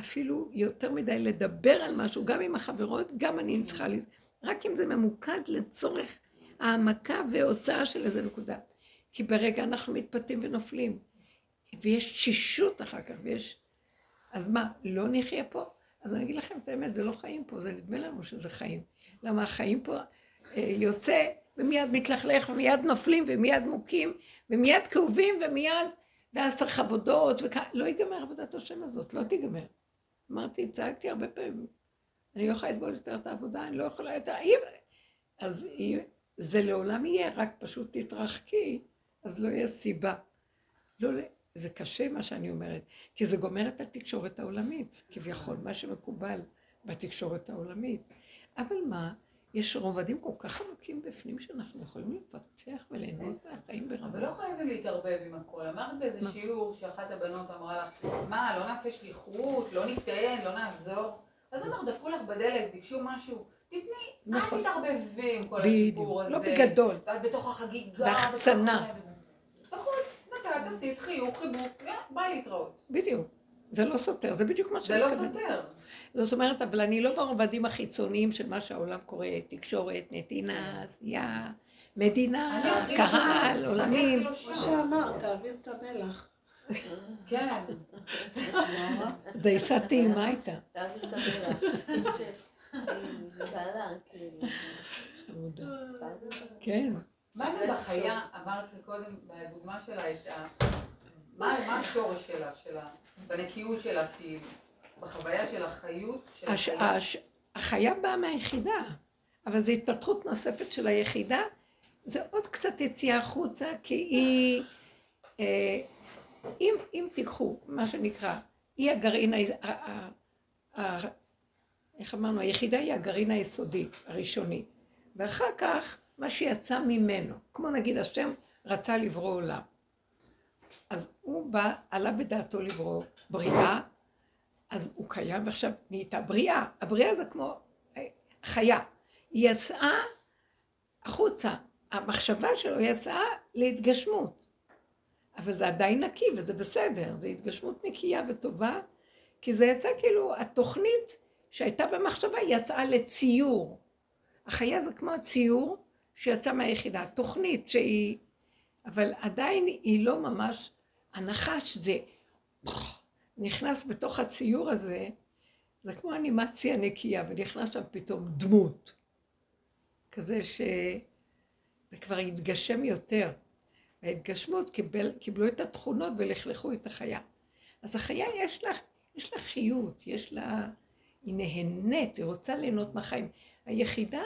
אפילו יותר מדי לדבר על משהו, גם עם החברות, גם אני צריכה לזה, רק אם זה ממוקד לצורך העמקה והוצאה של איזה נקודה. כי ברגע אנחנו מתפתים ונופלים, ויש שישות אחר כך, ויש... אז מה, לא נחיה פה? אז אני אגיד לכם את האמת, זה לא חיים פה, זה נדמה לנו שזה חיים. למה החיים פה יוצא, ומיד מתלכלך, ומיד נופלים, ומיד מוקים, ומיד כאובים, ומיד דעשר חבודות, וכ... לא ייגמר עבודת השם הזאת, לא תיגמר. אמרתי, צעקתי הרבה פעמים, אני לא יכולה לסבול יותר את העבודה, אני לא יכולה יותר... אז זה לעולם יהיה, רק פשוט תתרחקי, אז לא יהיה סיבה. לא, זה קשה מה שאני אומרת, כי זה גומר את התקשורת העולמית, כביכול, מה שמקובל בתקשורת העולמית. אבל מה, יש רובדים כל כך עמוקים בפנים שאנחנו יכולים לפתח וליהנות מהחיים ברמה. אבל לא חייבים להתערבב עם הכל. אמרת באיזה שיעור שאחת הבנות אמרה לך, מה, לא נעשה שליחות, לא נתעיין, לא נעזור. אז אמרת, דפקו לך בדלת, ביקשו משהו. תתני, אל תתערבבים כל הסיפור הזה. לא בגדול. בתוך החגיגה. בהחצנה. בחוץ, נתת, עשית חיוך, חיבוק, בא להתראות. בדיוק. זה לא סותר, זה בדיוק מה שאני מתכוונת. זה לא סותר. זאת אומרת, אבל אני לא ברובדים החיצוניים של מה שהעולם קורא, תקשורת, נתינה, עשייה, מדינה, קהל, עולמים. מה שאמרת, תעביר את המלח. כן. דייסה טעימה הייתה. תעביר את המלח. נתעלה, כאילו. חמודה. כן. מה זה בחיה, אמרת מקודם, בדוגמה שלה הייתה, מה השורש שלה, שלה, בנקיות שלה, כאילו, בחוויה של החיות, של הש... החיה? הש... החיה באה מהיחידה, אבל זו התפתחות נוספת של היחידה, זה עוד קצת יציאה החוצה, כי היא, אה, אם, אם תיקחו, מה שנקרא, היא הגרעין, ה... ה... ה... איך אמרנו, היחידה היא הגרעין היסודי, הראשוני, ואחר כך, מה שיצא ממנו, כמו נגיד, השם רצה לברוא עולם, אז הוא בא, עלה בדעתו לברוא בריאה, אז הוא קיים ועכשיו נהייתה בריאה. הבריאה זה כמו חיה. היא יצאה החוצה. המחשבה שלו יצאה להתגשמות. אבל זה עדיין נקי וזה בסדר. זה התגשמות נקייה וטובה, כי זה יצא כאילו, התוכנית שהייתה במחשבה יצאה לציור. החיה זה כמו הציור שיצא מהיחידה. התוכנית שהיא, אבל עדיין היא לא ממש, הנחש זה נכנס בתוך הציור הזה, זה כמו אנימציה נקייה, ונכנס שם פתאום דמות, כזה שזה כבר התגשם יותר. ההתגשמות קיבל, קיבלו את התכונות ולכלכו את החיה. אז החיה יש לה, יש לה חיות, יש לה, היא נהנית, היא רוצה ליהנות מהחיים. היחידה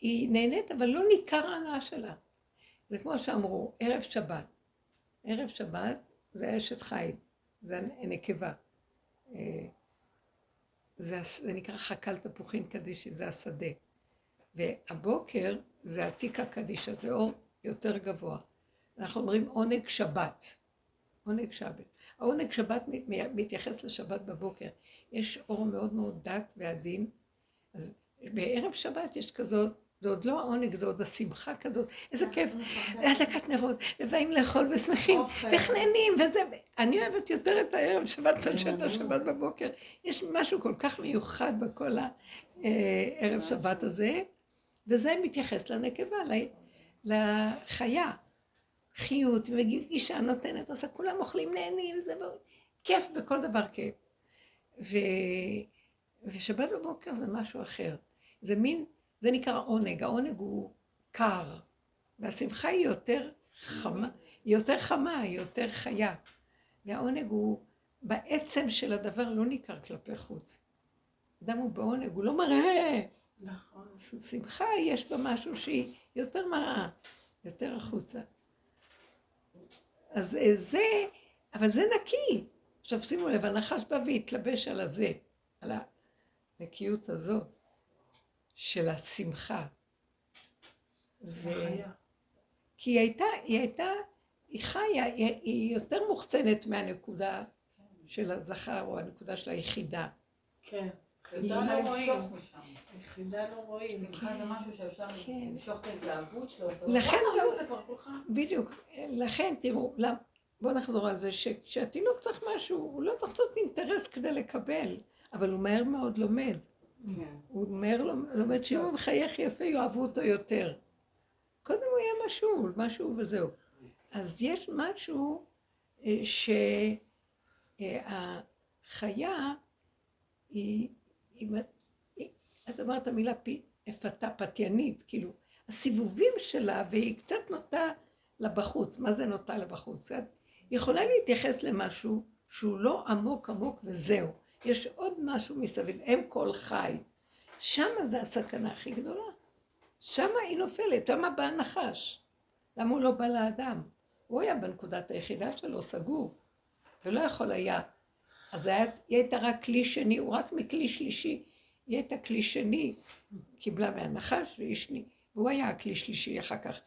היא נהנית, אבל לא ניכר ההנאה שלה. זה כמו שאמרו, ערב שבת. ערב שבת זה אשת חיל. זה הנקבה, זה, זה נקרא חקל תפוחים קדיש, זה השדה. והבוקר זה עתיק הקדיש, זה אור יותר גבוה. אנחנו אומרים עונג שבת, עונג שבת. העונג שבת מתייחס לשבת בבוקר. יש אור מאוד מאוד דק ועדין, אז בערב שבת יש כזאת, זה עוד לא העונג, זה עוד השמחה כזאת, איזה כיף, הדלקת נרות, ובאים לאכול ושמחים, וחננים וזה. אני אוהבת יותר את הערב שבת מאשר את השבת בבוקר. יש משהו כל כך מיוחד בכל הערב שבת הזה, וזה מתייחס לנקבה, לחיה. חיות, וגישה נותנת, אז כולם אוכלים נהנים, זה כיף בכל דבר כיף. ושבת בבוקר זה משהו אחר, זה מין, זה נקרא עונג, העונג הוא קר, והשמחה היא יותר חמה, היא יותר חמה, היא יותר חיה. והעונג הוא בעצם של הדבר לא ניכר כלפי חוץ. אדם הוא בעונג, הוא לא מראה. נכון. שמחה יש בה משהו שהיא יותר מראה, יותר החוצה. אז זה, אבל זה נקי. עכשיו שימו לב, הנחש בא והתלבש על הזה, על הנקיות הזאת. של השמחה. ו... כי היא הייתה, היא הייתה, היא חיה, היא יותר מוחצנת מהנקודה כן. של הזכר או הנקודה של היחידה. כן, יחידה לא, לא רואים. יחידה לא רואים. שמחה כן. זה משהו שאפשר כן. למשוך את ההתלהבות שלו. לכן גם, בדיוק, לכן תראו, למה, בואו נחזור על זה, שכשהתינוק צריך משהו, הוא לא צריך לעשות אינטרס כדי לקבל, אבל הוא מהר מאוד לומד. הוא אומר, לומד שאם הוא מחייך יפה, יאהבו אותו יותר. קודם הוא היה משהו, משהו וזהו. אז יש משהו שהחיה היא, את אמרת המילה פתה פתיינית, כאילו, הסיבובים שלה, והיא קצת נוטה לבחוץ. מה זה נוטה לבחוץ? היא יכולה להתייחס למשהו שהוא לא עמוק עמוק וזהו. יש עוד משהו מסביב, הם כל חי. שמה זה הסכנה הכי גדולה. שמה היא נופלת, שמה בא הנחש. למה הוא לא בא לאדם? הוא היה בנקודת היחידה שלו, סגור. ולא יכול היה. אז היא הייתה רק כלי שני, הוא רק מכלי שלישי. היא הייתה כלי שני, קיבלה מהנחש והיא שני, והוא היה הכלי שלישי אחר כך.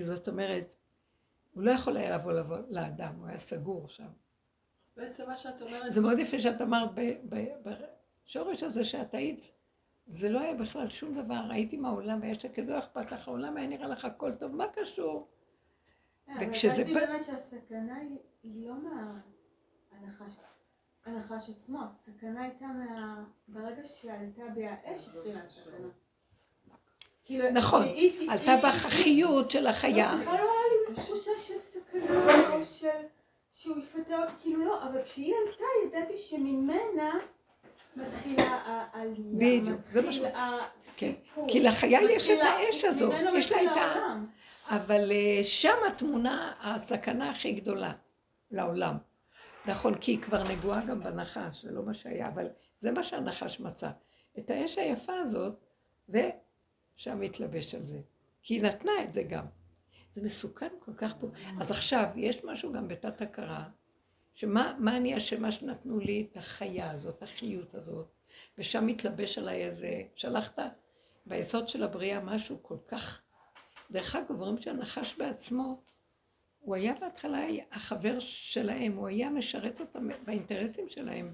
זאת אומרת, הוא לא יכול היה לבוא לבוא לאדם, הוא היה סגור שם. אז בעצם מה שאת אומרת... זה מאוד יפה שאת אמרת בשורש הזה שאת היית, זה לא היה בכלל שום דבר, הייתי מהעולם ויש שכדו אכפת לך, העולם היה נראה לך הכל טוב, מה קשור? אבל חשתי באמת שהסכנה היא לא מהנחש, הנחש עצמו, הסכנה הייתה ברגע שעלתה באש התחילה הסכנה. נכון, עלתה בחיות של החיה. בכלל לא היה לי תחושה של סכנה או של... שהוא יפתה אותי, כאילו לא, אבל כשהיא עלתה ידעתי שממנה מתחילה העלייה, מתחיל הסיפור. כי לחיה יש את האש הזו, יש לה את העם. אבל שם התמונה, הסכנה הכי גדולה לעולם. נכון, כי היא כבר נגועה גם בנחש, זה לא מה שהיה, אבל זה מה שהנחש מצא. את האש היפה הזאת, זה... שם התלבש על זה, כי היא נתנה את זה גם. זה מסוכן כל כך פה. אז עכשיו, יש משהו גם בתת הכרה, שמה אני אשמה שנתנו לי את החיה הזאת, את החיות הזאת, ושם התלבש עליי איזה, שלחת ביסוד של הבריאה משהו כל כך, דרך אגב, אומרים שהנחש בעצמו, הוא היה בהתחלה החבר שלהם, הוא היה משרת אותם באינטרסים שלהם,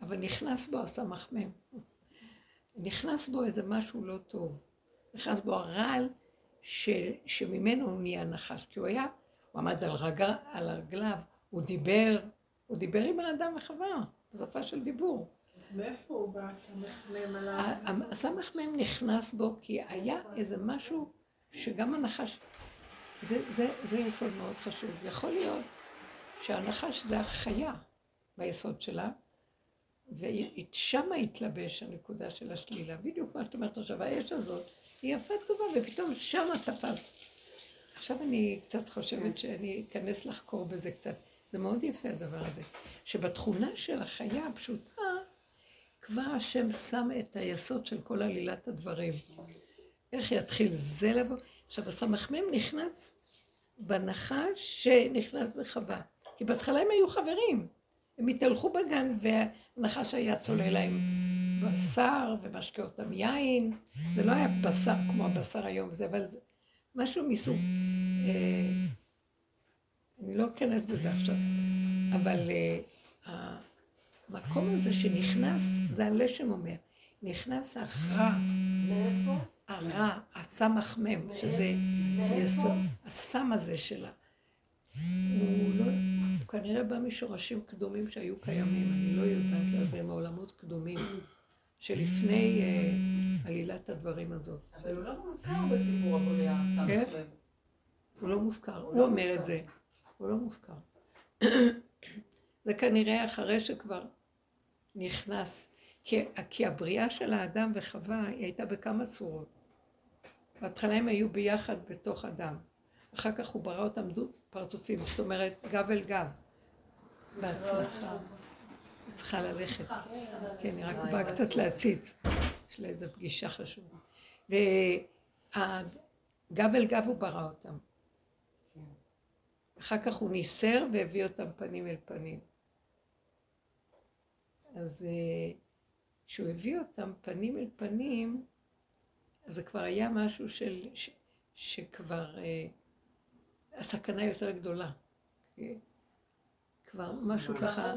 אבל נכנס בו, עשה מחמם. נכנס בו איזה משהו לא טוב, נכנס בו הרעל ש... שממנו הוא נהיה נחש, כי הוא היה, הוא עמד על, רג... על הרגליו, הוא דיבר, הוא דיבר עם האדם וחווה, בשפה של דיבור. אז מאיפה הוא בא, הסמך מהם עליו? הסמך מהם נכנס בו, כי היה איזה משהו שגם הנחש, זה, זה, זה יסוד מאוד חשוב, יכול להיות שהנחש זה החיה ביסוד שלה, ושם התלבש הנקודה של השלילה, בדיוק מה שאת אומרת עכשיו, האש הזאת היא יפה טובה ופתאום שם תפס. עכשיו אני קצת חושבת שאני אכנס לחקור בזה קצת, זה מאוד יפה הדבר הזה, שבתכונה של החיה הפשוטה כבר השם שם את היסוד של כל עלילת הדברים. איך יתחיל זה לבוא? עכשיו הסמ"ם נכנס בנחש שנכנס בחווה, כי בהתחלה הם היו חברים. הם התהלכו בגן, והנחש היה צולל להם בשר ומשקה אותם יין. זה לא היה בשר כמו הבשר היום, זה, אבל זה משהו מסוג. אני לא אכנס בזה עכשיו, אבל המקום הזה שנכנס, זה הלשם אומר, נכנס הרע, הרע, הסמך מם, שזה יסוד, הסם הזה שלה. הוא לא... הוא כנראה בא משורשים קדומים שהיו קיימים, אני לא יודעת להבין, מעולמות קדומים שלפני עלילת הדברים הזאת. אבל הוא לא מוזכר בסיפור הבריאה, סמ"ם. הוא לא מוזכר, הוא אומר את זה. הוא לא מוזכר. זה כנראה אחרי שכבר נכנס, כי הבריאה של האדם וחווה היא הייתה בכמה צורות. בהתחלה הם היו ביחד בתוך אדם. אחר כך הוא ברא אותם פרצופים, זאת אומרת, גב אל גב. בהצלחה. היא צריכה ללכת. כן, היא רק באה קצת להציץ. יש לה איזו פגישה חשובה. וגב אל גב הוא ברא אותם. אחר כך הוא ניסר והביא אותם פנים אל פנים. אז כשהוא הביא אותם פנים אל פנים, אז זה כבר היה משהו של... שכבר הסכנה יותר גדולה, כבר משהו ככה,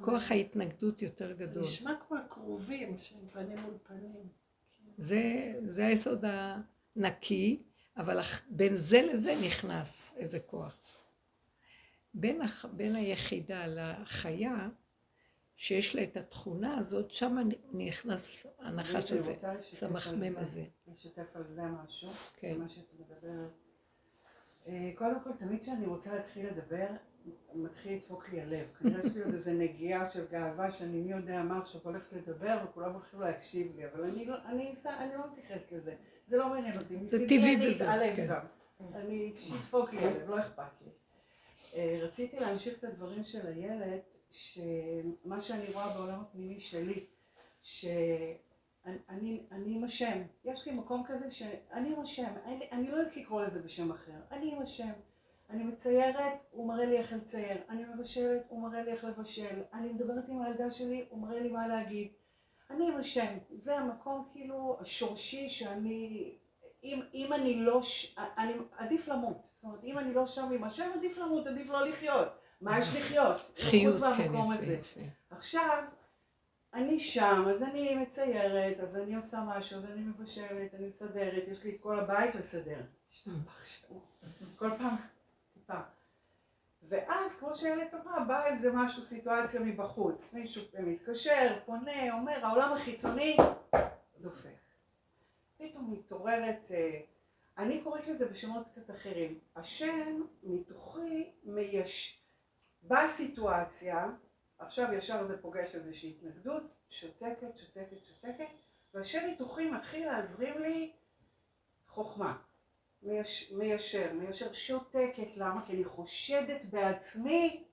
כוח ההתנגדות יותר גדול. נשמע כמו הקרובים שהם פנים מול פנים. זה היסוד הנקי, אבל בין זה לזה נכנס איזה כוח. בין היחידה לחיה, שיש לה את התכונה הזאת, שם נכנס הנחש הזה, המחמם הזה. אני שתף על זה משהו, מה שאת מדברת. קודם כל, תמיד שאני רוצה להתחיל לדבר, מתחיל לדפוק לי הלב. כנראה יש לי עוד איזו נגיעה של גאווה, שאני מי יודע מה עכשיו הולכת לדבר, וכולם הולכים להקשיב לי, אבל אני לא מתייחס לזה. זה לא מעניין אותי. זה טבעי בזה. אני שתפוק לי הלב, לא אכפת לי. רציתי להמשיך את הדברים של הילד, שמה שאני רואה בעולם הפנימי שלי, שאני עם השם, יש לי מקום כזה שאני עם השם, אני לא יודעת לקרוא לזה בשם אחר, אני עם השם, אני מציירת, הוא מראה לי איך לצייר, אני מבשלת, הוא מראה לי איך לבשל, אני מדברת עם הילדה שלי, הוא מראה לי מה להגיד. אני עם השם, זה המקום כאילו השורשי שאני, אם, אם אני לא, ש... אני עדיף למות, זאת אומרת אם אני לא שם עם השם עדיף למות, עדיף לא לחיות, מה יש לחיות? חיות, כן, יפה, יפה. עכשיו, אני שם, אז אני מציירת, אז אני עושה משהו, אז אני מבשלת, אני מסדרת, יש לי את כל הבית לסדר, שתבח שם, כל פעם. ואז כמו שהילד אמרה, בא איזה משהו, סיטואציה מבחוץ, מישהו מתקשר, פונה, אומר, העולם החיצוני דופק. פתאום מתעוררת, אני קוראת לזה בשמות קצת אחרים, השם מתוכי מייש... באה סיטואציה, עכשיו ישר זה פוגש איזושהי התנגדות, שותקת, שותקת, שותקת, והשם מתוכי מתחיל להזרים לי חוכמה. מייש, מיישר, מיישר שותקת, למה? כי אני חושדת בעצמי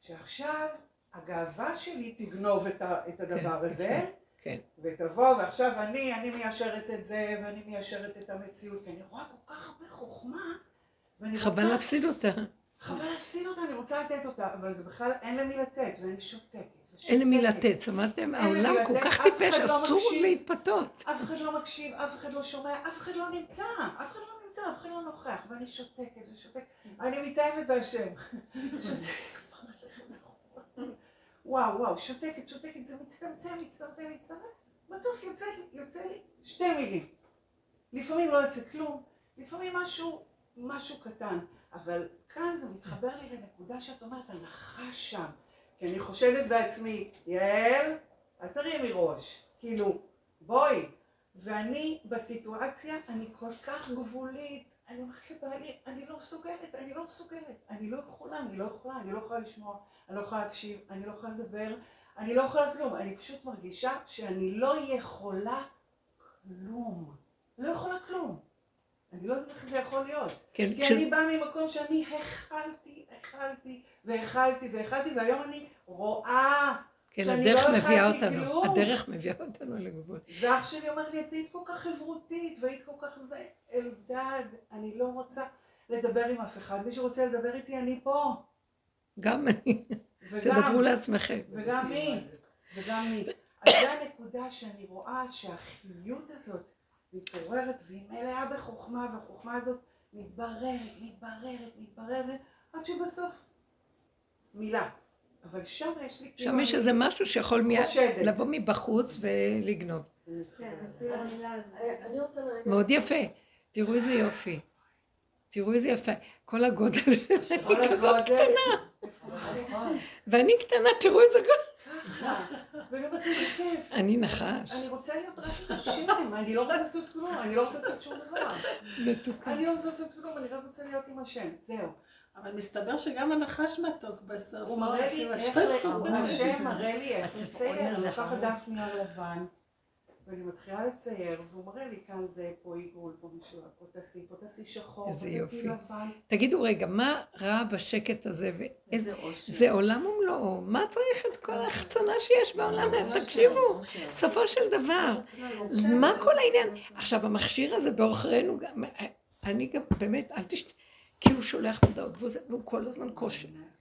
שעכשיו הגאווה שלי תגנוב את, ה, את הדבר כן, הזה כן, כן. ותבוא ועכשיו אני, אני מיישרת את זה ואני מיישרת את המציאות כי אני רואה כל כך הרבה חוכמה חבל רוצה, להפסיד אותה חבל להפסיד אותה, אני רוצה לתת אותה אבל זה בכלל אין למי לתת ואני שותקת אין למי לתת, שמעתם? העולם כל כך טיפש, אסור להתפתות. אף אחד לא מקשיב, אף אחד לא שומע, אף אחד לא נמצא, אף אחד לא נמצא, אף אחד לא נוכח, ואני שותקת ושותקת. אני מתאהבת בהשם. שותקת. וואו, וואו, שותקת, שותקת, זה מצטמצם, מצטמצם, מצטמצם. בסוף יוצא לי שתי מילים. לפעמים לא יוצא כלום, לפעמים משהו קטן, אבל כאן זה מתחבר לי לנקודה שאת אומרת, הנחה שם. כי אני חושדת בעצמי, יעל, אל תרימי ראש, כאילו, בואי. ואני בסיטואציה, אני כל כך גבולית, אני אומרת לבעלי, אני לא מסוגלת, אני לא מסוגלת, אני לא יכולה, אני לא יכולה, אני לא יכולה לשמוע, אני לא יכולה להקשיב, אני לא יכולה לדבר, אני לא יכולה כלום, אני פשוט מרגישה שאני לא יכולה כלום, לא יכולה כלום. אני לא יודעת איך זה יכול להיות, כן, כי ש... אני באה ממקום שאני הכלתי, הכלתי והכלתי והכלתי, והיום אני רואה כן, שאני לא הכלתי כלום. הדרך מביאה אותנו לגבול. ואח שלי אומר לי, את היית כל כך חברותית והיית כל כך זה, אלדד, אני לא רוצה לדבר עם אף אחד, מי שרוצה לדבר איתי, אני פה. גם אני, וגם, תדברו לעצמכם. וגם מי, וגם מי. אז זו הנקודה שאני רואה שהחיות הזאת, מתעוררת והיא מלאה בחוכמה, והחוכמה הזאת מתבררת, מתבררת, מתבררת, עד שבסוף מילה. אבל שם יש לי... שם יש איזה משהו שיכול לבוא מבחוץ ולגנוב. כן, אפילו המילה הזאת. אני רוצה לרגע... מאוד יפה. תראו איזה יופי. תראו איזה יפה. כל הגודל שלי כזאת קטנה. ואני קטנה, תראו איזה גודל. וגם אתם בכיף. אני נחש. אני רוצה להיות רק השם, אני לא רוצה לעשות כלום, אני לא רוצה לעשות שום דבר. מתוקה. אני לא רוצה לעשות כלום, אני רק רוצה להיות עם השם, זהו. אבל מסתבר שגם הנחש מתוק בסוף. הוא מראה לי איך, השם מראה לי איך לצייר, הוא לקח דף נייר לבן, ואני מתחילה לצייר, והוא מראה לי כאן זה פה עיגול, פה משולב, פה תעשי, פה תעשי שחור, פה תעשי לבן. תגידו רגע, מה רע בשקט הזה? זה עולם ומלואו, מה צריך את כל ההחצנה שיש בעולם? תקשיבו, סופו של דבר, מה כל העניין? עכשיו, המכשיר הזה באוכרינו, אני גם באמת, אל תשת... כי הוא שולח מודעות, והוא כל הזמן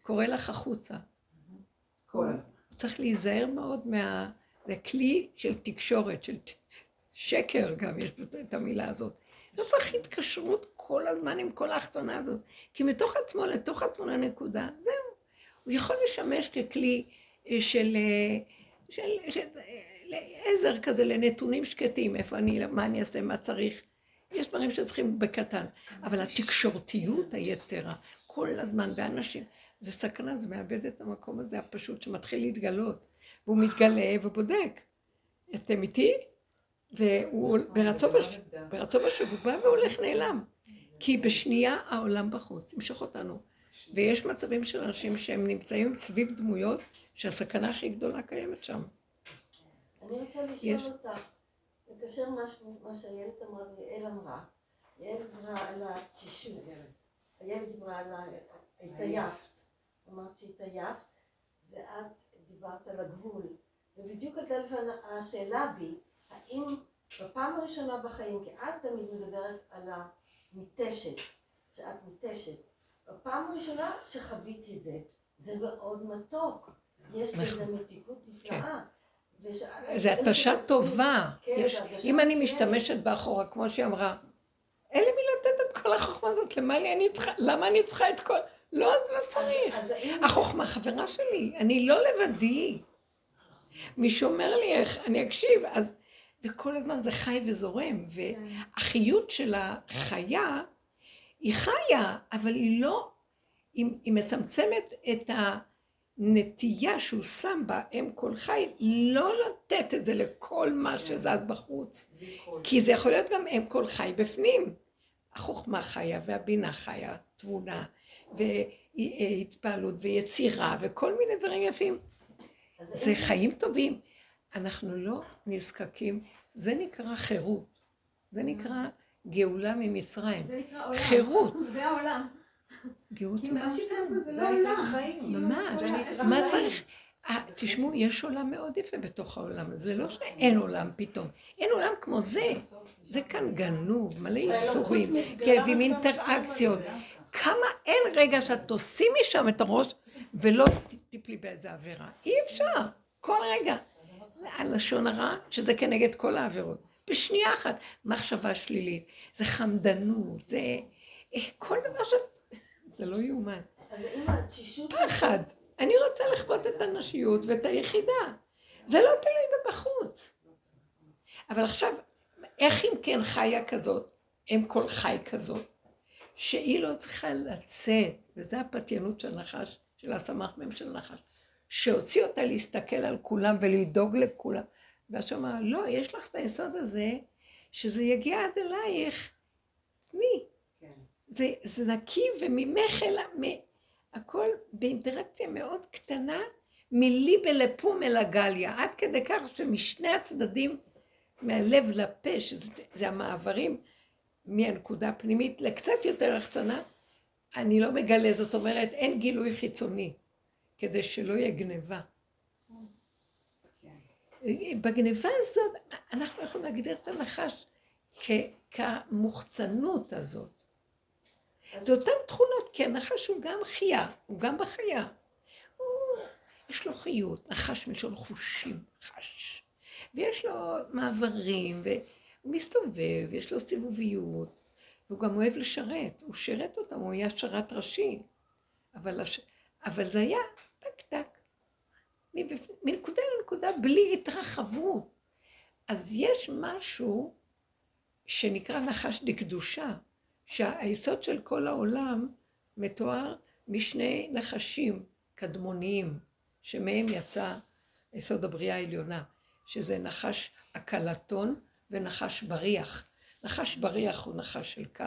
קורא לך החוצה. כל הזמן. צריך להיזהר מאוד מה... זה כלי של תקשורת, של שקר גם, יש את המילה הזאת. לא צריך התקשרות כל הזמן עם כל ההחתונה הזאת, כי מתוך עצמו לתוך התמונה נקודה, זהו. הוא יכול לשמש ככלי של, של, של עזר כזה לנתונים שקטים, איפה אני, מה אני אעשה, מה צריך. יש דברים שצריכים בקטן, אבל התקשורתיות היתרה, כל הזמן באנשים, זה סכנה, זה מאבד את המקום הזה הפשוט שמתחיל להתגלות. והוא מתגלה ובודק. אתם איתי? והוא ברצוב השבובה והולך נעלם. כי בשנייה העולם בחוץ, המשך אותנו. ויש מצבים של אנשים שהם נמצאים סביב דמויות שהסכנה הכי גדולה קיימת שם. אני רוצה לשאול אותך, לקשר מה שהילד אמרה, יעל אמרה. יעל דיברה על התשישות. יעל דיברה על התעייפת. אמרת שהתעייפת, ואת... דיברת על הגבול, ובדיוק על זה לפעמים השאלה בי, האם בפעם הראשונה בחיים, כי את תמיד מדברת על המתשת, שאת מתשת, ראשונה שחוויתי את זה. זה מאוד מתוק. יש בזה מתיקות נפלאה. זה התשה טובה. אם אני משתמשת באחורה, כמו שהיא אמרה, אין לי מי לתת את כל החוכמה הזאת, למה אני צריכה את כל... לא, אז לא צריך. החוכמה חברה שלי, אני לא לבדי. מישהו אומר לי איך, אני אקשיב, אז... וכל הזמן זה חי וזורם, והחיות של החיה, היא חיה, אבל היא לא... היא מצמצמת את הנטייה שהוא שם בה, הם כל חי, לא לתת את זה לכל מה שזז בחוץ. כי זה יכול להיות גם הם כל חי בפנים. החוכמה חיה והבינה חיה, תבונה, והתפעלות ויצירה וכל מיני דברים יפים. זה חיים טובים. אנחנו לא נזקקים, זה נקרא חירות, זה נקרא גאולה ממצרים. זה נקרא עולם. חירות. זה העולם. גאות מהעולם. זה לא עולם. ממש. מה צריך? תשמעו, יש עולם מאוד יפה בתוך העולם. זה לא שאין עולם פתאום. אין עולם כמו זה. זה כאן גנוב, מלא איסורים, כאבים, אינטראקציות. כמה אין רגע שאת תוסימי משם את הראש ולא תיפלי באיזה עבירה. אי אפשר. כל רגע. הלשון הרע, שזה כנגד כל העבירות. בשנייה אחת, מחשבה שלילית, זה חמדנות, זה... כל דבר ש... זה לא יאומן. אז אימא, תשישות... פחד. אני רוצה לחוות את הנשיות ואת היחידה. זה לא תלוי בבחוץ. אבל עכשיו, איך אם כן חיה כזאת, אם כל חי כזאת, שהיא לא צריכה לצאת, וזו הפתיינות של נחש, של הסמך מהם של נחש, שהוציא אותה להסתכל על כולם ולדאוג לכולם. והשם אמר, לא, יש לך את היסוד הזה, שזה יגיע עד אלייך. מי? זה, זה נקי וממך אלה, הכל באינטראקציה מאוד קטנה, מילי בלפו מלגליה, עד כדי כך שמשני הצדדים, מהלב לפה, שזה המעברים מהנקודה הפנימית לקצת יותר החצנה, אני לא מגלה, זאת אומרת, אין גילוי חיצוני, כדי שלא יהיה גניבה. בגניבה הזאת, אנחנו יכולים להגדיר את הנחש כמוחצנות הזאת. זה אותן תכונות, כי הנחש הוא גם חיה, הוא גם בחיה. הוא... יש לו חיות, נחש משול חושים, נחש. ויש לו מעברים, והוא מסתובב, ויש לו סיבוביות, והוא גם אוהב לשרת, הוא שרת אותם, הוא היה שרת ראשי. אבל, הש... אבל זה היה טק טק, מנקודה לנקודה, בלי התרחבות. אז יש משהו שנקרא נחש דקדושה, שהיסוד של כל העולם מתואר משני נחשים קדמוניים, שמהם יצא יסוד הבריאה העליונה, שזה נחש הקלטון ונחש בריח. נחש בריח הוא נחש של קו,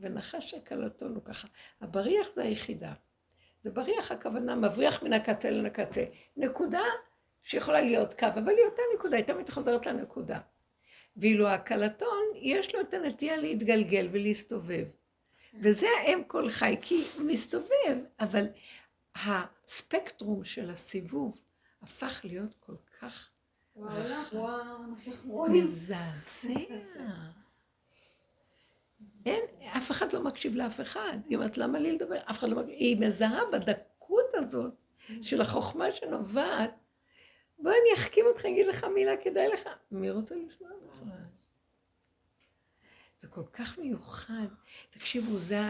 ונחש הקלטון הוא ככה. הבריח זה היחידה. זה בריח הכוונה, מבריח מן הקצה לנקצה. נקודה שיכולה להיות קו, אבל היא אותה נקודה, היא תמיד חוזרת לנקודה. ואילו הקלטון, יש לו את הנטייה להתגלגל ולהסתובב. וזה האם כל חי, כי הוא מסתובב, אבל הספקטרום של הסיבוב הפך להיות כל כך רחב. מזעזע. אין, אף אחד לא מקשיב לאף אחד. היא אומרת, למה לי לדבר? אף אחד לא מקשיב. היא מזהה בדקות הזאת של החוכמה שנובעת. בוא אני אחכים אותך, אגיד לך מילה, כדאי לך. מי רוצה לשמוע בכלל? זה כל כך מיוחד. תקשיבו, זה,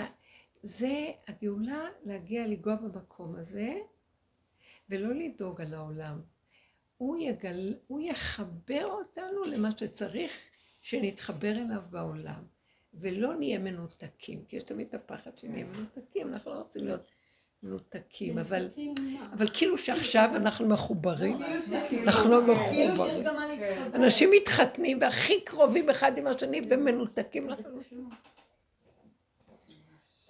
זה הגאולה להגיע לגוע במקום הזה, ולא לדאוג על העולם. הוא, יגל, הוא יחבר אותנו למה שצריך שנתחבר אליו בעולם, ולא נהיה מנותקים, כי יש תמיד את הפחד שנהיה מנותקים, אנחנו לא רוצים להיות... נותקים, אבל, אבל כאילו שעכשיו אנחנו מחוברים, אנחנו לא מחוברים. אנשים מתחתנים והכי קרובים אחד עם השני ומנותקים לכם.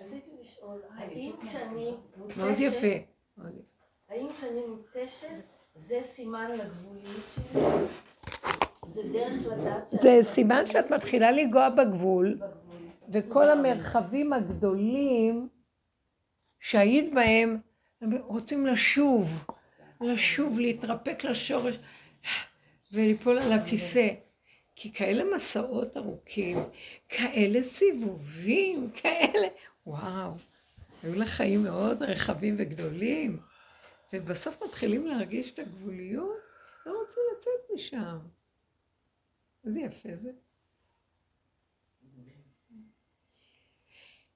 רציתי לשאול, האם כשאני מותשת, מאוד יפה, האם כשאני מותשת, זה סימן לגבוליות שלי? זה דרך לדעת שאת... זה סימן שאת מתחילה לגוע בגבול, וכל המרחבים הגדולים, שהיית בהם, הם רוצים לשוב, לשוב, להתרפק לשורש וליפול על הכיסא. כי כאלה מסעות ארוכים, כאלה סיבובים, כאלה... וואו, היו לה חיים מאוד רחבים וגדולים, ובסוף מתחילים להרגיש את הגבוליות, לא רצו לצאת משם. איזה יפה זה.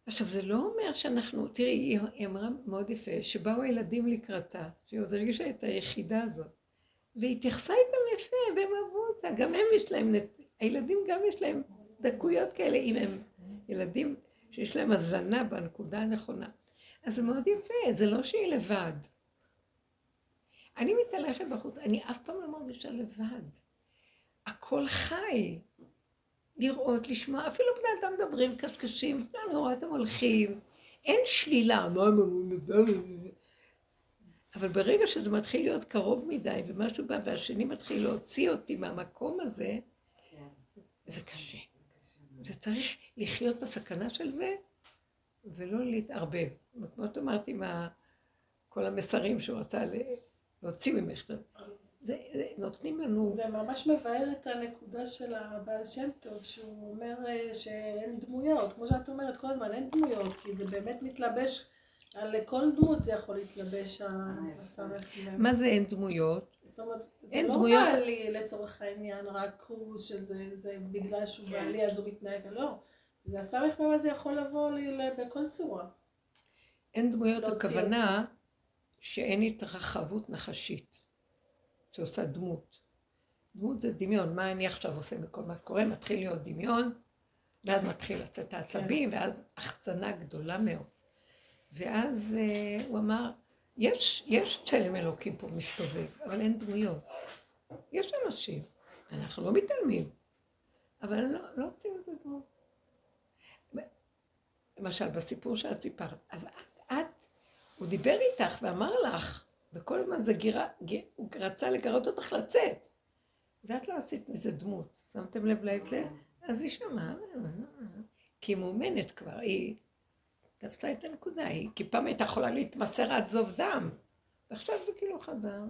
עכשיו, זה לא אומר שאנחנו, תראי, היא אמרה מאוד יפה, שבאו הילדים לקראתה, שהיא עוד הרגישה את היחידה הזאת, והיא תכסה איתם יפה, והם אהבו אותה, גם הם יש להם, הילדים גם יש להם דקויות כאלה, אם הם ילדים שיש להם הזנה בנקודה הנכונה. אז זה מאוד יפה, זה לא שהיא לבד. אני מתהלכת בחוץ, אני אף פעם לא מרגישה לבד. הכל חי. לראות, לשמוע, אפילו בני אדם מדברים קשקשים, אני רואה אתם הולכים, אין שלילה, אבל ברגע שזה מתחיל להיות קרוב מדי, ומשהו בא, והשני מתחיל להוציא אותי מהמקום הזה, זה קשה. זה צריך לחיות את הסכנה של זה, ולא להתערבב. כמו את אמרתי, כל המסרים שהוא רצה להוציא ממך. זה, זה נותנים לנו... זה ממש מבאר את הנקודה של הבעל שם טוב, שהוא אומר שאין דמויות, כמו שאת אומרת כל הזמן, אין דמויות, כי זה באמת מתלבש, על כל דמות זה יכול להתלבש הסרט. מה זה אין דמויות? זאת אומרת, זה לא בעלי לצורך העניין, רק הוא שזה בגלל שהוא בעלי אז הוא מתנהג, לא. זה הסרט מה זה יכול לבוא בכל צורה. אין דמויות הכוונה שאין התרחבות נחשית. שעושה דמות. דמות זה דמיון, מה אני עכשיו עושה מכל מה קורה, מתחיל להיות דמיון, ואז מתחיל לצאת העצבים, ואז החצנה גדולה מאוד. ואז uh, הוא אמר, יש, יש צלם אלוקים פה מסתובב, אבל אין דמויות. יש אנשים, אנחנו לא מתעלמים, אבל לא, לא רוצים איזה דמות. למשל, בסיפור שאת סיפרת, אז את, את, הוא דיבר איתך ואמר לך, וכל הזמן זה גירה, גיר, הוא רצה לגרות אותך לצאת. ואת לא עשית מזה דמות, שמתם לב להבדל? אז היא שמעה, כי היא מומנת כבר, היא תפסה את הנקודה, היא, כי פעם הייתה יכולה להתמסר עד זוב דם. ועכשיו זה כאילו חדר,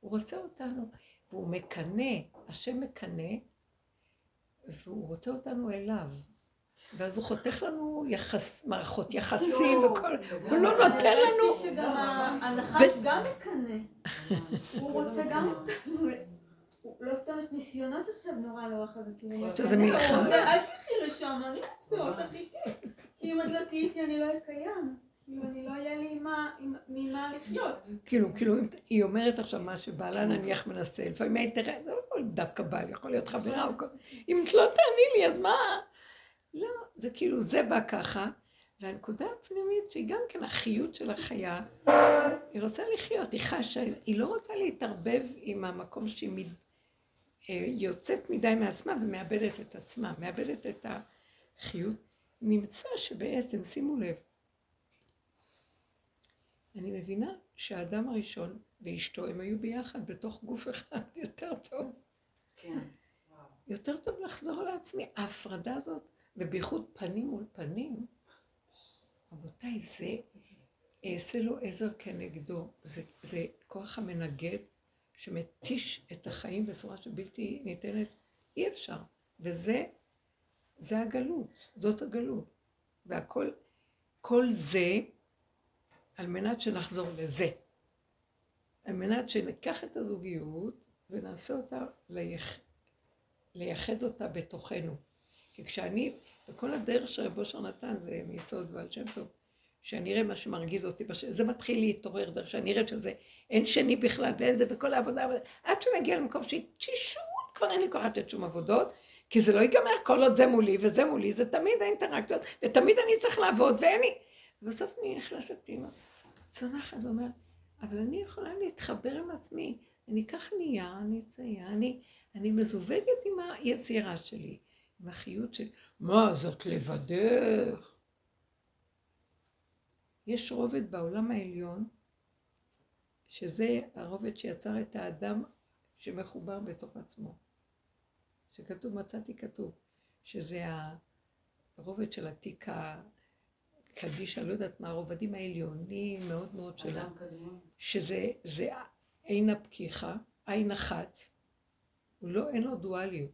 הוא רוצה אותנו, והוא מקנה, השם מקנה, והוא רוצה אותנו אליו. ואז הוא חותך לנו יחס, מערכות יחסים וכל, הוא לא נותן לנו. אני חושבת שגם הנחש גם מקנה, הוא רוצה גם, לא סתם יש ניסיונות עכשיו נורא לא אחת, שזה מלחמה. הוא רוצה, אל תלכי לשם, אני רוצה אותך איתי, כי אם את לא תהיי איתי אני לא אקיים, אם אני לא אהיה לי ממה לחיות. כאילו, כאילו, היא אומרת עכשיו מה שבעלה נניח מנסה, לפעמים היית תראה, זה לא דווקא בעל, יכול להיות חברה או כל, אם את לא תעני לי אז מה? לא, זה כאילו, זה בא ככה, והנקודה הפנימית שהיא גם כן החיות של החיה, היא רוצה לחיות, היא חשה, היא לא רוצה להתערבב עם המקום שהיא מד... יוצאת מדי מעצמה ומאבדת את עצמה, מאבדת את החיות. נמצא שבעצם, שימו לב, אני מבינה שהאדם הראשון ואשתו, הם היו ביחד בתוך גוף אחד יותר טוב. כן, וואו. יותר טוב לחזור לעצמי, ההפרדה הזאת, ובייחוד פנים מול פנים, רבותיי, זה אעשה לו עזר כנגדו, זה, זה כוח המנגד שמתיש את החיים בצורה שבלתי ניתנת, אי אפשר, וזה זה הגלות, זאת הגלות, והכל כל זה על מנת שנחזור לזה, על מנת שניקח את הזוגיות ונעשה אותה, ליח, לייחד אותה בתוכנו. כי כשאני, וכל הדרך שרב אושר נתן, זה מיסוד ועל שם טוב, שאני אראה מה שמרגיז אותי, זה מתחיל להתעורר דרך שאני אראה שזה, אין שני בכלל ואין זה וכל העבודה, עד שנגיע למקום שהיא תשישות, כבר אין לי כוח לתת שום עבודות, כי זה לא ייגמר כל עוד זה מולי וזה מולי, זה תמיד האינטראקציות, ותמיד אני צריך לעבוד ואין לי. ובסוף אני נכנסת פנימה, צונחת ואומרת, אבל אני יכולה להתחבר עם עצמי, אני כך נהיה, אני אצעיה, אני, אני מזווגת עם היצירה שלי. עם החיות של, מה זאת לבדך? יש רובד בעולם העליון, שזה הרובד שיצר את האדם שמחובר בתוך עצמו. שכתוב, מצאתי כתוב, שזה הרובד של עתיק הקדיש, אני לא יודעת מה, הרובדים העליונים מאוד מאוד שלה, שזה זה, אין הפקיחה, אין אחת, הוא לא, אין לו דואליות.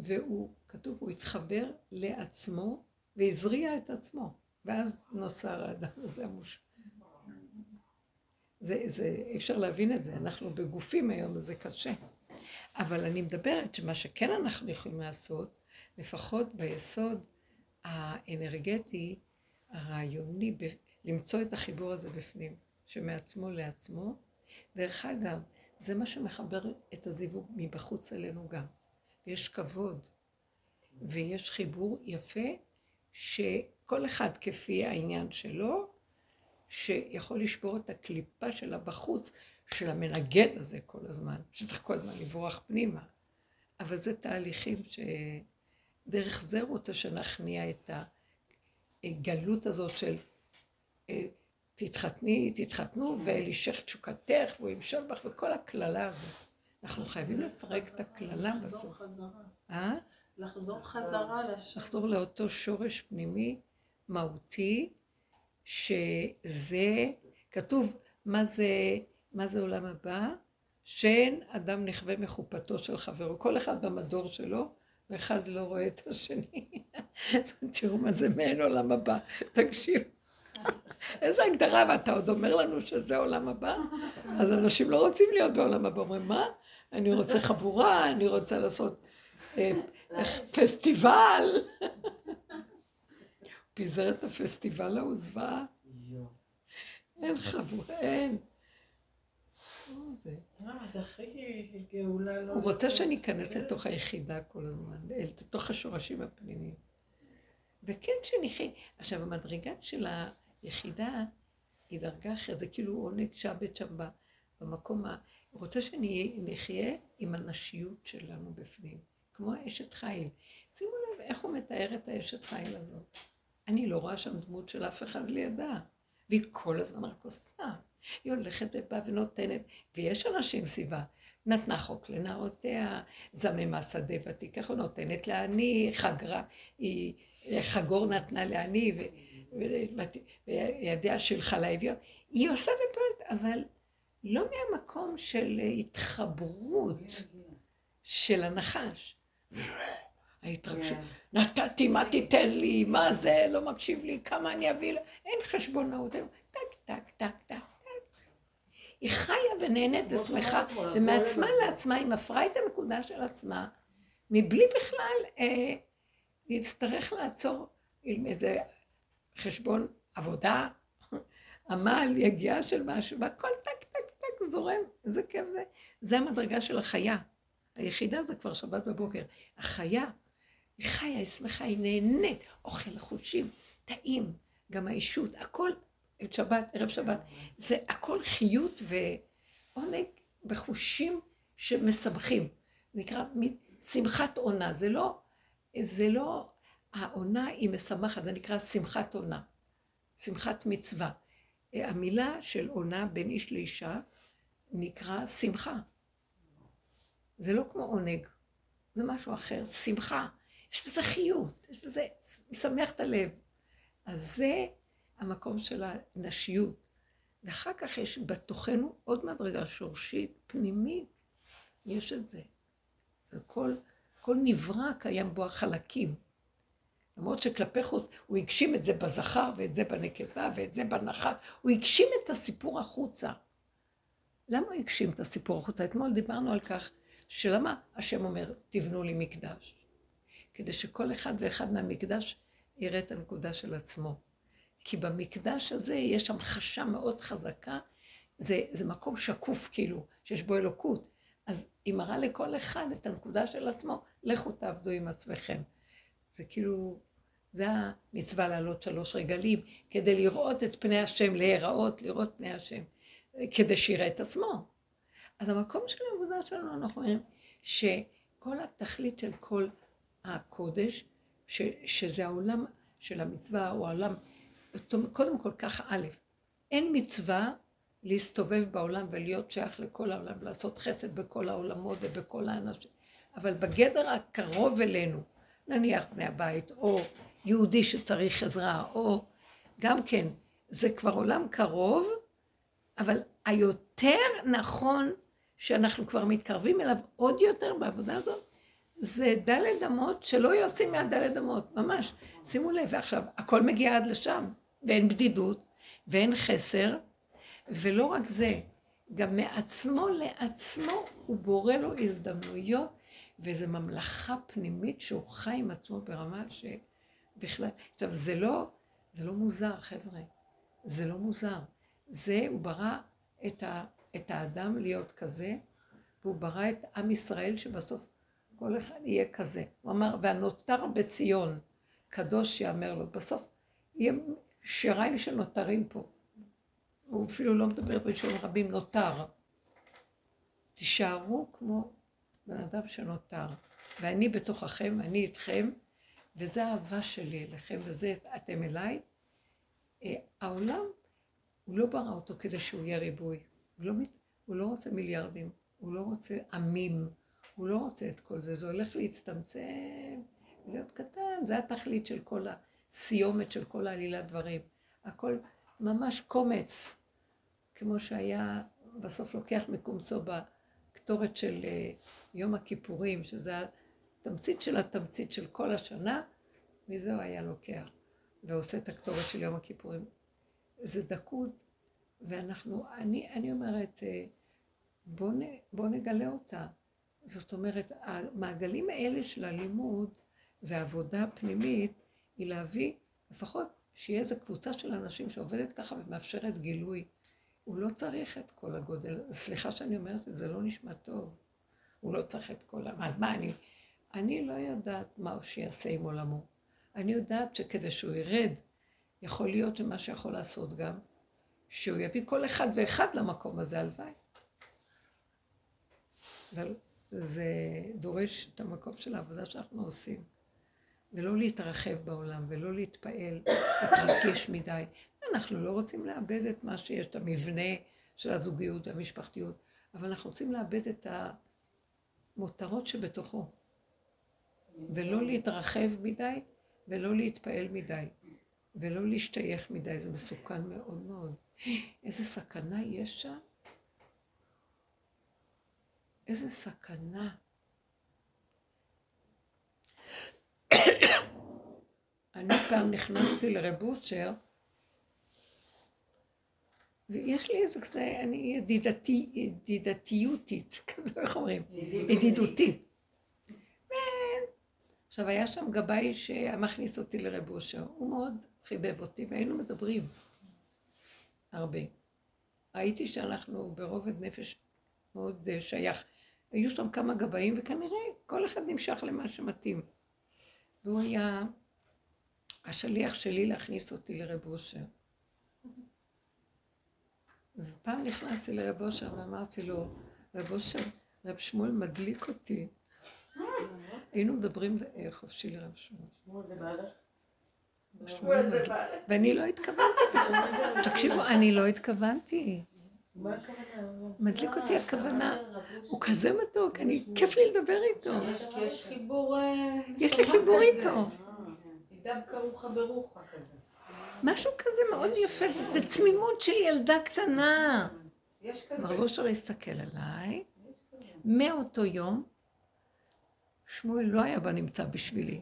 והוא, כתוב, הוא התחבר לעצמו והזריע את עצמו. ואז נוצר האדם הזה המושלם. זה, זה, אי אפשר להבין את זה, אנחנו בגופים היום, זה קשה. אבל אני מדברת שמה שכן אנחנו יכולים לעשות, לפחות ביסוד האנרגטי, הרעיוני, ב- למצוא את החיבור הזה בפנים, שמעצמו לעצמו. דרך אגב, זה מה שמחבר את הזיווג מבחוץ אלינו גם. יש כבוד ויש חיבור יפה שכל אחד כפי העניין שלו, שיכול לשבור את הקליפה שלה בחוץ, של המנגד הזה כל הזמן, שצריך כל הזמן לברוח פנימה. אבל זה תהליכים שדרך זה רוצה שנכניע את הגלות הזאת של תתחתני, תתחתנו, ואלישך תשוקתך, והוא ימשול בך, וכל הכללה הזאת. אנחנו חייבים לפרק את הכללה בסוף. חזרה. לחזור חזרה לשם. לחזור לאותו שורש פנימי, מהותי, שזה, כתוב מה זה, מה זה עולם הבא, שאין אדם נחווה מחופתו של חברו, כל אחד במדור שלו, ואחד לא רואה את השני. תראו מה זה מעין עולם הבא, תקשיב. איזה הגדרה, ואתה עוד אומר לנו שזה עולם הבא? אז אנשים לא רוצים להיות בעולם הבא, אומרים מה? אני רוצה חבורה, אני רוצה לעשות פסטיבל. פיזרת הפסטיבל העוזבה. אין חבורה, אין. זה הכי גאולה לא... הוא רוצה שאני אכנס לתוך היחידה כל הזמן, לתוך השורשים הפנימיים. וכן שנחי... עכשיו, המדרגה של היחידה היא דרגה אחרת, זה כאילו עונג שבת שם במקום ה... הוא רוצה שנחיה עם הנשיות שלנו בפנים, כמו האשת חיל. שימו לב איך הוא מתאר את האשת חיל הזאת. אני לא רואה שם דמות של אף אחד לידה, והיא כל הזמן רק עושה. היא הולכת לבא ונותנת, ויש אנשים סביבה, נתנה חוק לנערותיה, זממה שדה ותיקח, נותנת לעני, חגרה, היא חגור נתנה לעני, וידיה שלחה לאביון. היא עושה ופועלת, אבל לא מהמקום של התחברות של הנחש. ההתרגשות, נתתי מה תיתן לי, מה זה, לא מקשיב לי, כמה אני אביא לה, אין חשבונאות, טק, טק, טק, טק. היא חיה ונהנית ושמחה, ומעצמה לעצמה, היא מפרה את הנקודה של עצמה, מבלי בכלל להצטרך לעצור עם איזה חשבון עבודה, עמל, יגיעה של משהו, והכל טק, טק, טק, זורם, איזה כיף זה. זה המדרגה של החיה. היחידה זה כבר שבת בבוקר. החיה, היא חיה, היא שמחה, היא נהנית, אוכל, חושים, טעים, גם האישות, הכל. את שבת, ערב שבת, זה הכל חיות ועונג בחושים שמסמכים. נקרא שמחת עונה, זה לא, זה לא, העונה היא משמחת, זה נקרא שמחת עונה, שמחת מצווה. המילה של עונה בין איש לאישה נקרא שמחה. זה לא כמו עונג, זה משהו אחר, שמחה. יש בזה חיות, יש בזה, משמח את הלב. אז זה, המקום של הנשיות, ואחר כך יש בתוכנו עוד מדרגה שורשית, פנימית, יש את זה. זה כל, כל נברא קיים בו החלקים. למרות שכלפי חוץ, הוא הגשים את זה בזכר, ואת זה בנקבה, ואת זה בנחת, הוא הגשים את הסיפור החוצה. למה הוא הגשים את הסיפור החוצה? אתמול דיברנו על כך, שלמה השם אומר, תבנו לי מקדש. כדי שכל אחד ואחד מהמקדש יראה את הנקודה של עצמו. כי במקדש הזה יש שם חשה מאוד חזקה, זה, זה מקום שקוף כאילו, שיש בו אלוקות. אז היא מראה לכל אחד את הנקודה של עצמו, לכו תעבדו עם עצמכם. זה כאילו, זה המצווה לעלות שלוש רגלים, כדי לראות את פני השם, להיראות, לראות פני השם, כדי שיראה את עצמו. אז המקום של העבודה שלנו, אנחנו רואים שכל התכלית של כל הקודש, ש, שזה העולם של המצווה, הוא העולם, קודם כל כך א', אין מצווה להסתובב בעולם ולהיות שייך לכל העולם, לעשות חסד בכל העולמות ובכל האנשים, אבל בגדר הקרוב אלינו, נניח בני הבית, או יהודי שצריך עזרה, או גם כן, זה כבר עולם קרוב, אבל היותר נכון שאנחנו כבר מתקרבים אליו עוד יותר בעבודה הזאת, זה דלת אמות שלא יוצאים מהדלת אמות, ממש. שימו לב, עכשיו, הכל מגיע עד לשם, ואין בדידות, ואין חסר, ולא רק זה, גם מעצמו לעצמו הוא בורא לו הזדמנויות, וזו ממלכה פנימית שהוא חי עם עצמו ברמה שבכלל... עכשיו, זה לא, זה לא מוזר, חבר'ה, זה לא מוזר. זה, הוא ברא את, ה, את האדם להיות כזה, והוא ברא את עם ישראל שבסוף כל אחד יהיה כזה. הוא אמר, והנותר בציון, קדוש יאמר לו, בסוף יהיה שיריים שנותרים פה. הוא אפילו לא מדבר בלשון רבים, נותר. תישארו כמו בן אדם שנותר, ואני בתוככם, אני איתכם, וזו האהבה שלי אליכם, וזה אתם אליי. העולם, הוא לא ברא אותו כדי שהוא יהיה ריבוי. הוא לא, הוא לא רוצה מיליארדים, הוא לא רוצה עמים, הוא לא רוצה את כל זה, זה הולך להצטמצם, להיות קטן, זה התכלית של כל הסיומת, של כל העלילת דברים. הכל ממש קומץ, כמו שהיה בסוף לוקח מקומצו בקטורת של יום הכיפורים, שזה התמצית של התמצית של כל השנה, מזהו היה לוקח, ועושה את הקטורת של יום הכיפורים. זה דקות, ואנחנו, אני, אני אומרת, בוא, נ, בוא נגלה אותה. זאת אומרת, המעגלים האלה של הלימוד והעבודה הפנימית היא להביא, לפחות שיהיה איזו קבוצה של אנשים שעובדת ככה ומאפשרת גילוי. הוא לא צריך את כל הגודל, סליחה שאני אומרת, זה לא נשמע טוב. הוא לא צריך את כל המעט, מה, מה אני? אני לא יודעת מה שיעשה עם עולמו. אני יודעת שכדי שהוא ירד, יכול להיות שמה שיכול לעשות גם, שהוא יביא כל אחד ואחד למקום הזה, הלוואי. אבל... זה דורש את המקום של העבודה שאנחנו עושים, ולא להתרחב בעולם, ולא להתפעל, להתרגש מדי. אנחנו לא רוצים לאבד את מה שיש, את המבנה של הזוגיות והמשפחתיות, אבל אנחנו רוצים לאבד את המותרות שבתוכו, ולא להתרחב מדי, ולא להתפעל מדי, ולא להשתייך מדי, זה מסוכן מאוד מאוד. איזה סכנה יש שם? איזה סכנה. אני פעם נכנסתי לרב אושר, ויש לי איזה כזה, אני ידידתי, ידידתיותית, כזה איך אומרים? ידידותית. עכשיו, היה שם גבאי שמכניס אותי לרב אושר, הוא מאוד חיבב אותי, והיינו מדברים הרבה. ראיתי שאנחנו ברובד נפש מאוד שייך. היו שם כמה גבאים, וכנראה כל אחד נמשך למה שמתאים. והוא היה השליח שלי להכניס אותי לרב אושר. ופעם נכנסתי לרב אושר ואמרתי לו, רב אושר, רב שמואל מדליק אותי. היינו מדברים חופשי לרב שמואל. שמואל זה בעלך? שמואל זה בעלך. ואני לא התכוונתי בכלל. תקשיבו, אני לא התכוונתי. מדליק אותי הכוונה, הוא כזה מתוק, אני כיף לי לדבר איתו. יש חיבור... יש לי חיבור איתו. דווקא רוחה ברוחה כזה. משהו כזה מאוד יפה, בצמימות של ילדה קטנה. מר אושר הסתכל עליי, מאותו יום, שמואל לא היה בנמצא בשבילי,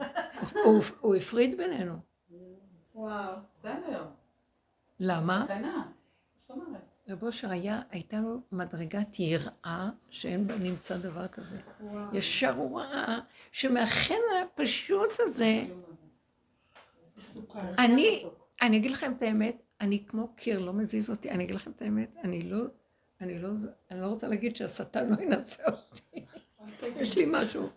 הוא הפריד בינינו. וואו, בסדר. למה? סכנה, זאת אומרת. רב אושר היה, הייתה לו מדרגת יראה שאין בה נמצא דבר כזה. ישר הוא ראה שמאכן הפשוט הזה. אני, אני אגיד לכם את האמת, אני כמו קיר, לא מזיז אותי, אני אגיד לכם את האמת, אני לא, אני לא, אני לא רוצה להגיד שהשטן לא ינסה אותי. יש לי משהו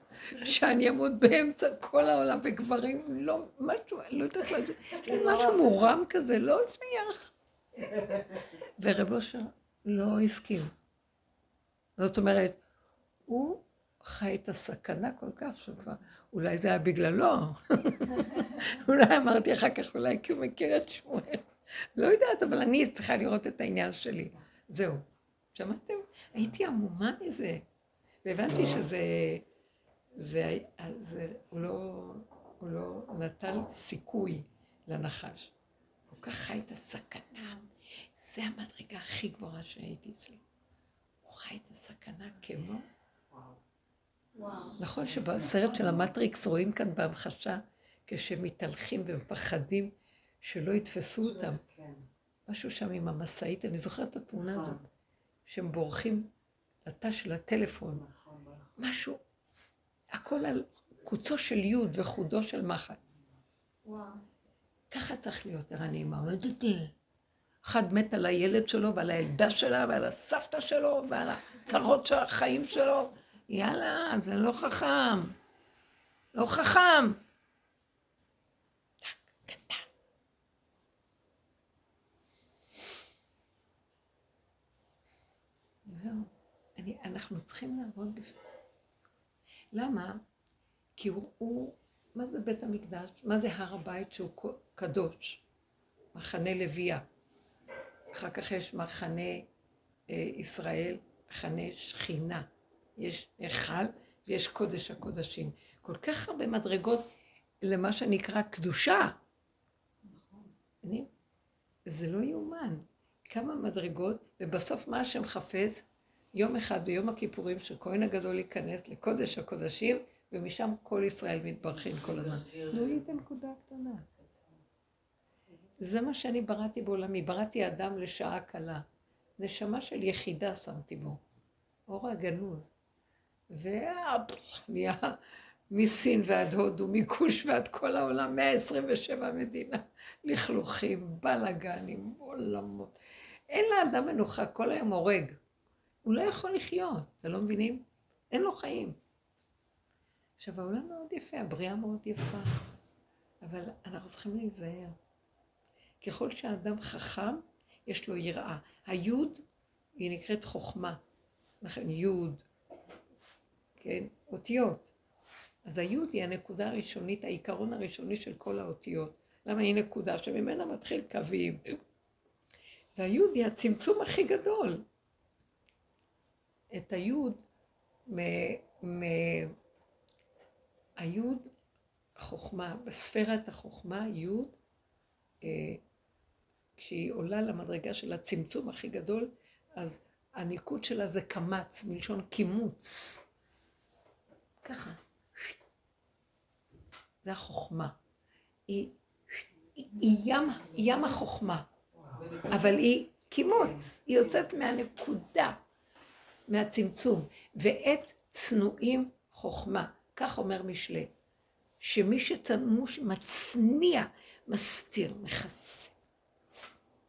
שאני אמות באמצע כל העולם וגברים, לא, משהו, אני לא יודעת להגיד, יש לי משהו מורם כזה, לא שייך. ורב אושר לא הסכים. זאת אומרת, הוא חי את הסכנה כל כך שפה, אולי זה היה בגללו, אולי אמרתי אחר כך, אולי כי הוא מכיר את שמואל. לא יודעת, אבל אני צריכה לראות את העניין שלי. זהו. שמעתם? הייתי עמומה מזה, והבנתי שזה... זה, זה, הוא לא, הוא לא נתן סיכוי לנחש. כל כך חי את הסכנה. זה המדרגה הכי גבוהה שהייתי אצלי. הוא חי את הסכנה כמו נכון שבסרט של המטריקס רואים כאן בהמחשה, כשהם מתהלכים ומפחדים שלא יתפסו אותם. משהו שם עם המסעית, אני זוכרת את התמונה הזאת, שהם בורחים לתא של הטלפון. משהו, הכל על קוצו של יוד וחודו של מחט. ככה צריך להיות ערניים, עומדת. אחד מת על הילד שלו ועל הילדה שלה ועל הסבתא שלו ועל הצרות של החיים שלו. יאללה, זה לא חכם. לא חכם. קטן. זהו, אני, אנחנו צריכים לעבוד בפנים. למה? כי הוא, הוא, מה זה בית המקדש? מה זה הר הבית שהוא קדוש? מחנה לוויה. אחר כך יש מחנה אה, ישראל, מחנה שכינה. יש היכל ויש קודש הקודשים. כל כך הרבה מדרגות למה שנקרא קדושה. נכון. זה לא יאומן. כמה מדרגות, ובסוף מה השם חפץ, יום אחד ביום הכיפורים שכהן הגדול ייכנס לקודש הקודשים, ומשם כל ישראל מתברכים כל הזמן. תנו לי את הנקודה הקטנה. זה מה שאני בראתי בעולמי, בראתי אדם לשעה קלה. נשמה של יחידה שמתי בו. אור הגנוז. ונהיה מסין ועד הודו, מכוש ועד כל העולם, מאה עשרים ושבע המדינה, לכלוכים, בלגנים, עולמות. אין לאדם מנוחה, כל היום הורג. הוא לא יכול לחיות, אתם לא מבינים? אין לו חיים. עכשיו, העולם מאוד יפה, הבריאה מאוד יפה, אבל אנחנו צריכים להיזהר. ככל שהאדם חכם, יש לו יראה. היוד היא נקראת חוכמה, לכן יוד, כן, אותיות. אז היוד היא הנקודה הראשונית, העיקרון הראשוני של כל האותיות. למה היא נקודה שממנה מתחיל קווים? והיוד היא הצמצום הכי גדול. את היוד, מ- מ- היוד חוכמה, בספירת החוכמה, יוד, כשהיא עולה למדרגה של הצמצום הכי גדול, אז הניקוד שלה זה קמץ, מלשון קימוץ. ככה. זה החוכמה. היא, היא, היא, ים, היא ים החוכמה, אבל היא קימוץ. היא יוצאת מהנקודה, מהצמצום. ואת צנועים חוכמה. כך אומר משלי, שמי שצנמוש מצניע, מסתיר, מחסה.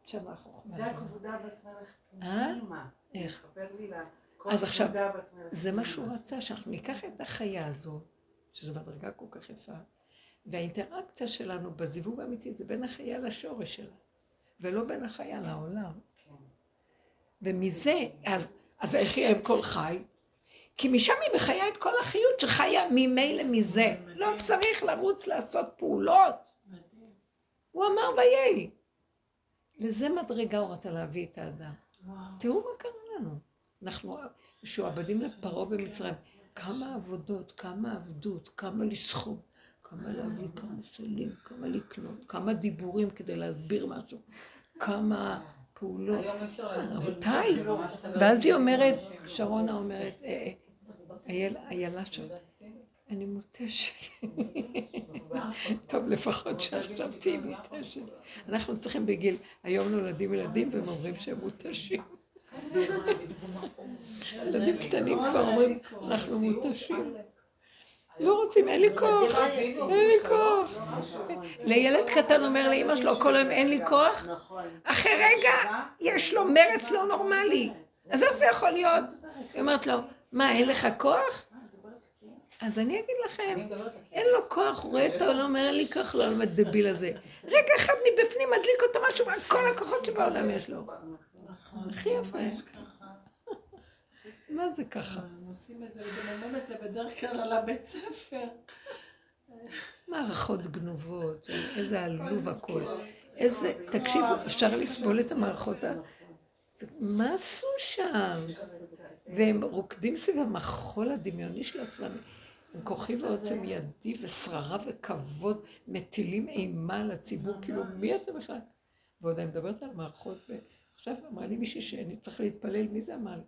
שמה חוכמה. זה הכבודה בעצמך פנימה. איך? תספר לי לה. אז עכשיו, זה מה שהוא רצה, שאנחנו ניקח את החיה הזו, שזו מדרגה כל כך יפה, והאינטראקציה שלנו בזיווג האמיתי זה בין החיה לשורש שלה, ולא בין החיה לעולם. ומזה, אז, אז איך יהיה עם כל חי? כי משם היא מחיה את כל החיות שחיה ממילא מזה. לא צריך לרוץ לעשות פעולות. הוא אמר ויהי. לזה מדרגה הוא רצה להביא את האדם. תראו מה קרה לנו. אנחנו משועבדים לפרעה במצרים. כמה עבודות, כמה עבדות, כמה לסחוב, כמה להביא, כמה שלים, כמה לקנות, כמה דיבורים כדי להסביר משהו, כמה פעולות. רבותיי, ואז היא אומרת, שרונה אומרת, איילה שם, אני מותשת. טוב, לפחות שעכשיו תהי מותשת. אנחנו צריכים בגיל, היום נולדים ילדים והם אומרים שהם מותשים. ילדים קטנים כבר אומרים, אנחנו מותשים. לא רוצים, אין לי כוח, אין לי כוח. לילד קטן אומר לאמא שלו, כל היום אין לי כוח. אחרי רגע, יש לו מרץ לא נורמלי. אז איך זה יכול להיות? היא אומרת לו, מה, אין לך כוח? אז אני אגיד לכם, אין לו כוח, הוא רואה את העולם, אומר לי כוח, לא עולם הדביל הזה. רגע אחד מבפנים מדליק אותו משהו, כל הכוחות שבעולם יש לו. הכי יפה. מה זה ככה? הם עושים את זה, וגם אומרים את זה בדרך כלל על הבית ספר. מערכות גנובות, איזה עלוב הכל. איזה, תקשיבו, אפשר לסבול את המערכות ה... מה עשו שם? והם רוקדים סביב המחול הדמיוני של עצמם. עם כוחי ועוצם ידי ושררה וכבוד, מטילים אימה על הציבור, כאילו מי אתם בכלל? ועוד אני מדברת על מערכות, ועכשיו אמרה לי מישהי שאני צריך להתפלל, מי זה אמר לי?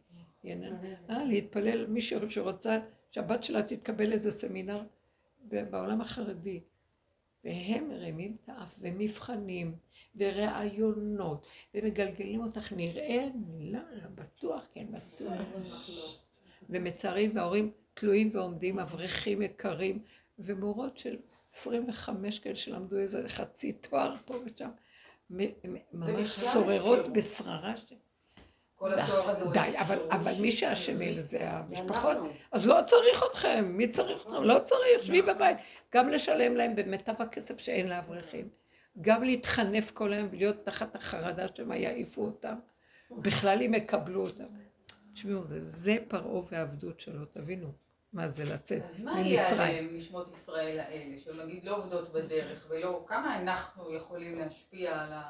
אה, להתפלל, מי שרוצה, שהבת שלה תתקבל איזה סמינר בעולם החרדי. והם מרימים את האף ומבחנים וראיונות ומגלגלים אותך, נראה מילה, בטוח, כן בטוח. ומצרים וההורים תלויים ועומדים, אברכים יקרים ומורות של עשרים וחמש כאלה שלמדו איזה חצי תואר פה ושם, ממש סוררות בשררה. כל התואר הזה הוא... די, אבל מי שהשמל זה המשפחות, אז לא צריך אתכם, מי צריך אתכם? לא צריך, שבי בבית. גם לשלם להם במיטב הכסף שאין לאברכים, גם להתחנף כל היום ולהיות תחת החרדה שהם יעיפו אותם, בכלל אם יקבלו אותם. תשמעו, זה פרעה והעבדות שלו, תבינו מה זה לצאת ממצרים. אז מה יהיה עליהם נשמות ישראל האלה, שלא נגיד לא עובדות בדרך ולא, כמה אנחנו יכולים להשפיע על ה...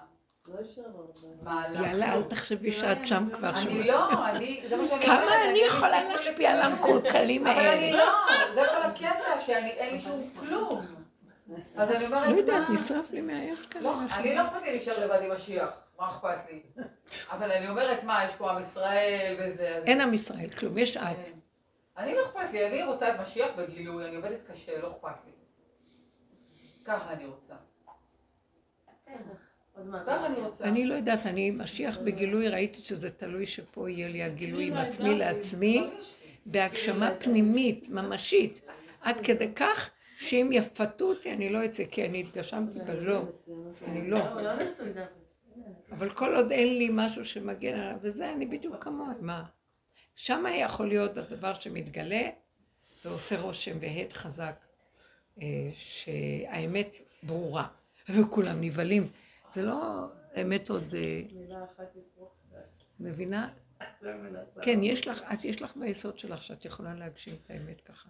יאללה, אל תחשבי שאת שם כבר שם. אני לא, אני... כמה אני יכולה להשפיע על המקולקלים האלה? אבל אני לא, זה כל הקטע שאין לי שום כלום. אז אני אומרת... לא יודעת, נשרף לי מהאש כאלה. לא, אני לא אכפת לי להישאר לבד עם השיח, מה אכפת לי? אבל אני אומרת, מה, יש פה עם ישראל וזה... אין עם ישראל, כלום, יש את. אני לא אכפת לי, אני רוצה את משיח בגילוי, אני עובדת קשה, לא אכפת לי. ככה אני רוצה. אני לא יודעת, אני משיח בגילוי, ראיתי שזה תלוי שפה יהיה לי הגילוי עם עצמי לעצמי, בהגשמה פנימית, ממשית, עד כדי כך שאם יפתו אותי אני לא אצא, כי אני התגשמתי בלא, אני לא. אבל כל עוד אין לי משהו שמגן עליו, וזה אני בדיוק כמוה, מה? שם יכול להיות הדבר שמתגלה ועושה רושם והד חזק, שהאמת ברורה, וכולם נבלים. זה לא אמת עוד... מילה אחת יסרוך. מבינה? כן, יש לך, את יש לך ביסוד שלך שאת יכולה להגשים את האמת ככה.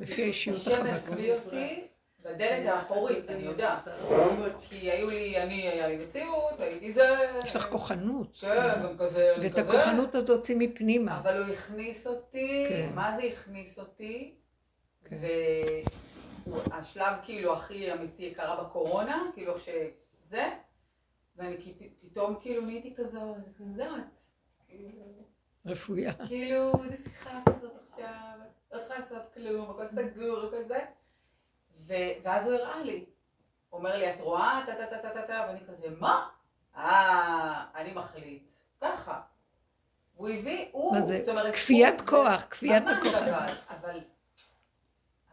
לפי האישיות החזקה. השם הביא אותי בדלת האחורית, אני יודעת. כי היו לי, אני, היה לי מציאות, הייתי זה... יש לך כוחנות. כן, גם כזה. ואת הכוחנות הזאת הוציא מפנימה. אבל הוא הכניס אותי, מה זה הכניס אותי? והשלב כאילו הכי אמיתי קרה בקורונה, כאילו שזה... ואני פתאום כאילו נהייתי כזאת, כזאת. רפויה. כאילו, איזה שיחה כזאת עכשיו, לא צריכה לעשות כלום, הכל סגור, הכל זה. ואז הוא הראה לי, אומר לי, את רואה, טה טה טה טה טה, ואני כזה, מה? אה, אני מחליט, ככה. והוא הביא, הוא, זאת אומרת, כפיית כוח, כפיית הכוח.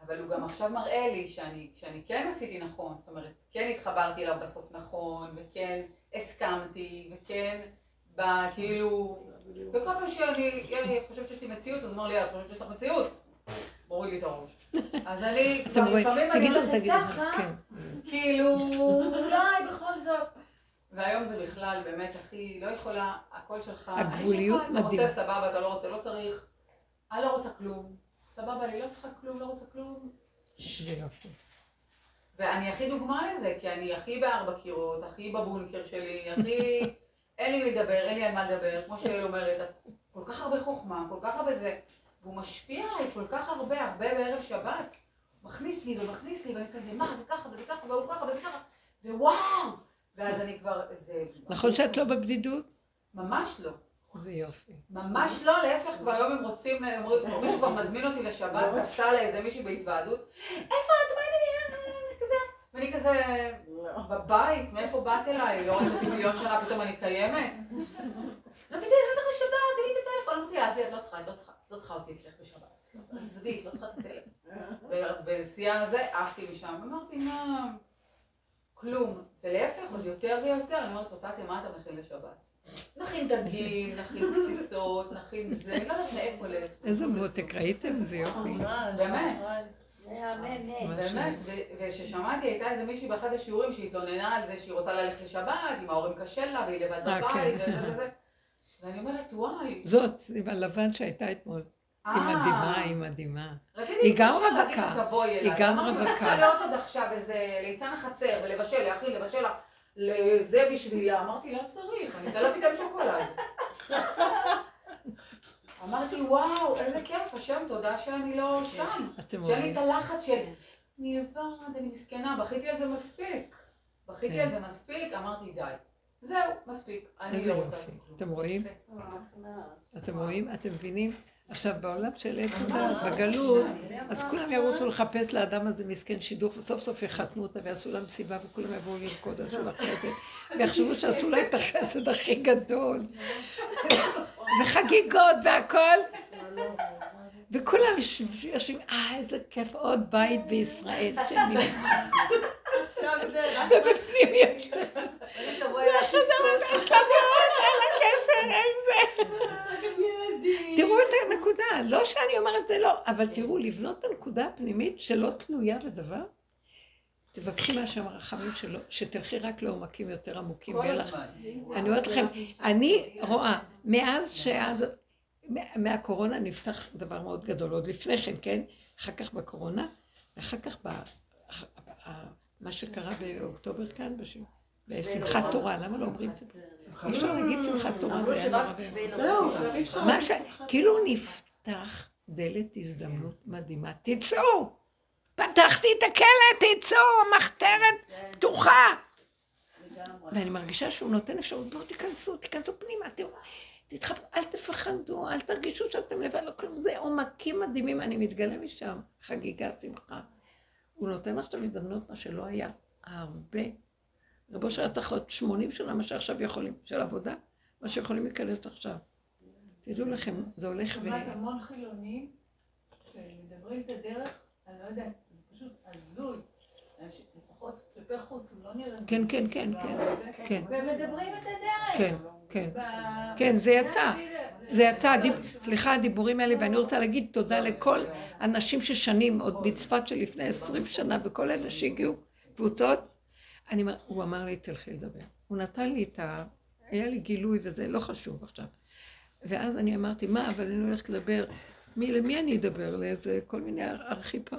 אבל הוא גם עכשיו מראה לי שאני, שאני כן עשיתי נכון, זאת אומרת, כן התחברתי אליו בסוף נכון, וכן הסכמתי, וכן בא, כאילו... וכל פעם שאני חושבת שיש לי מציאות, אז אמר לי, את חושבת שיש לך מציאות? מוריד לי את הראש. אז אני, לפעמים אני הולכת ככה, כאילו, אולי בכל זאת. והיום זה בכלל באמת, אחי, לא יכולה, הכל שלך... הגבוליות מדהים. אתה רוצה סבבה, אתה לא רוצה, לא צריך. אני לא רוצה כלום. סבבה, אני לא צריכה כלום, לא רוצה כלום. ואני הכי דוגמה לזה, כי אני הכי בארבע קירות, הכי בבונקר שלי, הכי... אין לי מדבר, אין לי על מה לדבר, כמו שאל אומרת, כל כך הרבה חוכמה, כל כך הרבה זה, והוא משפיע עליי כל כך הרבה, הרבה בערב שבת, מכניס לי ומכניס לי, ואני כזה, מה, זה ככה, וזה ככה, והוא ככה, וזה ככה, ווואו! ואז אני כבר... נכון שאת לא בבדידות? ממש לא. זה יופי. ממש לא, להפך, כבר היום הם רוצים, מישהו כבר מזמין אותי לשבת, קפצה לאיזה מישהו בהתוועדות, איפה את, מה אני נראה, כזה, ואני כזה, בבית, מאיפה באת אליי, לא ראיתי מיליון שנה, פתאום אני קיימת. רציתי להזמין אותך לשבת, תני לי את הטלפון, אמרתי לה, עזבי, את לא צריכה, את לא צריכה אותי אצלך בשבת, עזבי, את לא צריכה את הטלפון. ובסיעה הזה, עפתי משם, ואמרתי, מה, כלום, ולהפך, עוד יותר ויותר, אני אומרת, אותה תימה אתה מכין לשבת. נכין דגים, נכין קציצות, נכין זה, אני לא יודעת מאיפה לב. איזה מותק, ראיתם? זה יופי. באמת. באמת, וכששמעתי הייתה איזה מישהי באחד השיעורים שהתלוננה על זה שהיא רוצה ללכת לשבת, עם ההורים קשה לה והיא לבד בבית וזה וזה. ואני אומרת, וואי. זאת, עם הלבן שהייתה אתמול. היא מדהימה, היא מדהימה. היא גם רווקה, היא גם רווקה. אמרתי, נצא להיות עוד עכשיו איזה ליצן החצר ולבשל, להכין, לבשל לה. לזה בשבילה, אמרתי, לא צריך, אני דלתי גם שוקולד. אמרתי, וואו, איזה כיף, השם, תודה שאני לא שם. שאין לי את הלחץ של, אני לבד, אני מסכנה, בכיתי על זה מספיק. בכיתי על זה מספיק, אמרתי, די. זהו, מספיק, אני לא רוצה. אתם רואים? אתם רואים? אתם מבינים? עכשיו, בעולם של עץ הדעת, בגלות, אז כולם ירוצו לחפש לאדם הזה מסכן שידוך, וסוף סוף יחתנו אותה ויעשו לה מסיבה, וכולם יבואו לרקוד, עשו לה חוטת, ויחשבו שעשו לה את החסד הכי גדול, וחגיגות והכל, וכולם יושבים, אה, איזה כיף, עוד בית בישראל שני. ובפנים יש... לחזרת הסלבות על הקשר עם זה. תראו את הנקודה, לא שאני אומרת זה לא, אבל תראו, לבנות את הנקודה הפנימית שלא תלויה בדבר, תבקשי מהשם רחמים שלו, שתלכי רק לעומקים יותר עמוקים. אני אומרת לכם, אני רואה, מאז שאז... מהקורונה נפתח דבר מאוד גדול, עוד לפני כן, כן? אחר כך בקורונה, ואחר כך מה שקרה באוקטובר כאן, בשמחת תורה, למה לא אומרים את זה? אי אפשר להגיד שמחת תורה, זה היה נורא באמת. כאילו נפתח דלת הזדמנות מדהימה, תצאו! פתחתי את הכלא, תצאו! המחתרת פתוחה! ואני מרגישה שהוא נותן אפשרות, בואו תיכנסו, תיכנסו פנימה, תראו. תתחברו, אל תפחדו, אל תרגישו שאתם לבד, לא כלום, זה עומקים מדהימים, אני מתגלה משם, חגיגה, שמחה. הוא נותן עכשיו הזדמנות מה שלא היה הרבה. רבו שהיה צריך להיות שמונים שנה, מה שעכשיו יכולים, של עבודה, מה שיכולים להיכנס עכשיו. תדעו לכם, זה הולך ו... זאת אומרת, המון חילונים שמדברים את הדרך, אני לא יודעת, זה פשוט עזוי. לפחות כלפי חוץ, הם לא נראים... כן, כן, כן, כן. ומדברים את הדרך. כן. כן, כן, זה יצא, זה יצא, סליחה, הדיבורים האלה, ואני רוצה להגיד תודה לכל אנשים ששנים, עוד מצפת שלפני עשרים שנה, וכל אלה שהגיעו קבוצות, הוא אמר לי, תלכי לדבר. הוא נתן לי את ה... היה לי גילוי וזה, לא חשוב עכשיו. ואז אני אמרתי, מה, אבל אני הולכת לדבר, למי אני אדבר? לאיזה כל מיני ארכיפר.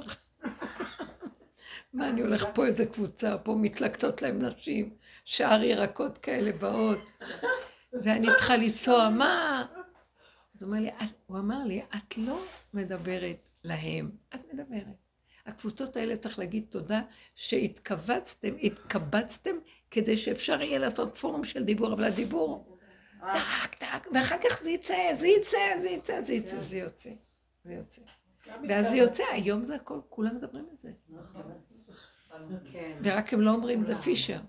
מה, אני הולך פה איזה קבוצה, פה מתלקטות להם נשים, שער ירקות כאלה באות. ואני צריכה לנסוע, מה? הוא אמר לי, את לא מדברת להם, את מדברת. הקבוצות האלה צריך להגיד תודה שהתכווצתם, התקבצתם, כדי שאפשר יהיה לעשות פורום של דיבור, אבל הדיבור, טק, טק, ואחר כך זה יצא, זה יצא, זה יצא, זה יצא, זה יוצא, זה יוצא. ואז זה יוצא, היום זה הכל, כולם מדברים את זה. ורק הם לא אומרים, זה פישר.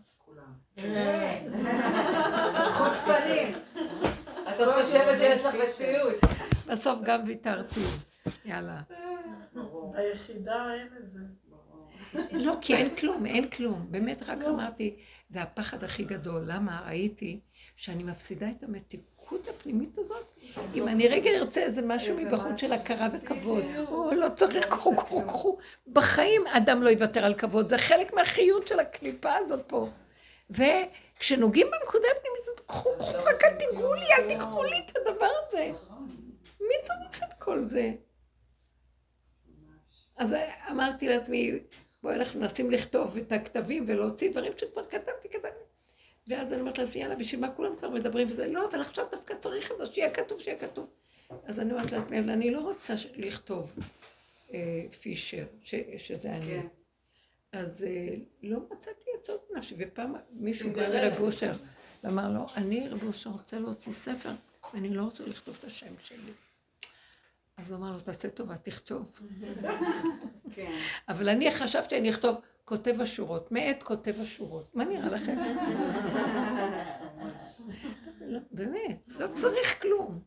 חוץ פנים. אז את חושבת שיש לך מציאות. בסוף גם ויתרתי. יאללה. היחידה אין את זה. לא, כי אין כלום, אין כלום. באמת רק אמרתי, זה הפחד הכי גדול. למה? ראיתי שאני מפסידה את המתיקות הפנימית הזאת. אם אני רגע ארצה איזה משהו מבחוץ של הכרה וכבוד. או, לא צריך, קחו, קחו, קחו. בחיים אדם לא יוותר על כבוד. זה חלק מהחיות של הקליפה הזאת פה. וכשנוגעים בנקודה הפנימית זאת, קחו, קחו, רק אל תיגעו לי, אל תיקחו לי את הדבר הזה. מי צריך את כל זה? אז אמרתי לעצמי, בואי אנחנו נשים לכתוב את הכתבים ולהוציא דברים שכבר כתבתי כתבים. ואז אני אומרת לה, יאללה, בשביל מה כולם כבר מדברים וזה? לא, אבל עכשיו דווקא צריך את זה, שיהיה כתוב, שיהיה כתוב. אז אני אומרת לעצמי, אבל אני לא רוצה לכתוב פישר, שזה אני. אז לא מצאתי יצאות נפשי, ופעם מישהו בא לרב אושר, ואמר לו, אני רב אושר רוצה להוציא ספר, ואני לא רוצה לכתוב את השם שלי. אז הוא אמר לו, תעשה טובה, תכתוב. אבל אני חשבתי, אני אכתוב, כותב השורות, מעט כותב השורות. מה נראה לכם? באמת, לא צריך כלום.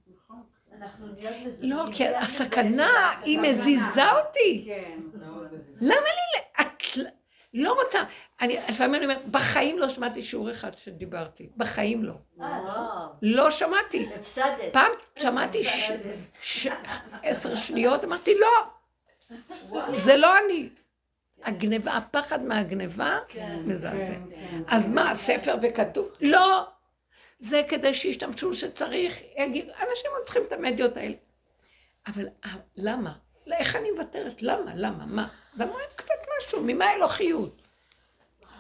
לא, כי הסכנה היא מזיזה אותי. למה לי... לא רוצה, אני לפעמים אני אומרת, בחיים לא שמעתי שיעור אחד שדיברתי, בחיים לא. לא שמעתי. הפסדת. פעם שמעתי עשר שניות, אמרתי, לא, זה לא אני. הגניבה, הפחד מהגניבה, מזעזע. אז מה, ספר וכתוב? לא, זה כדי שישתמשו שצריך, אנשים לא צריכים את המדיות האלה. אבל למה? איך אני מוותרת? למה? למה? מה? אתה מועד קצת משהו, ממה היא לא חיות?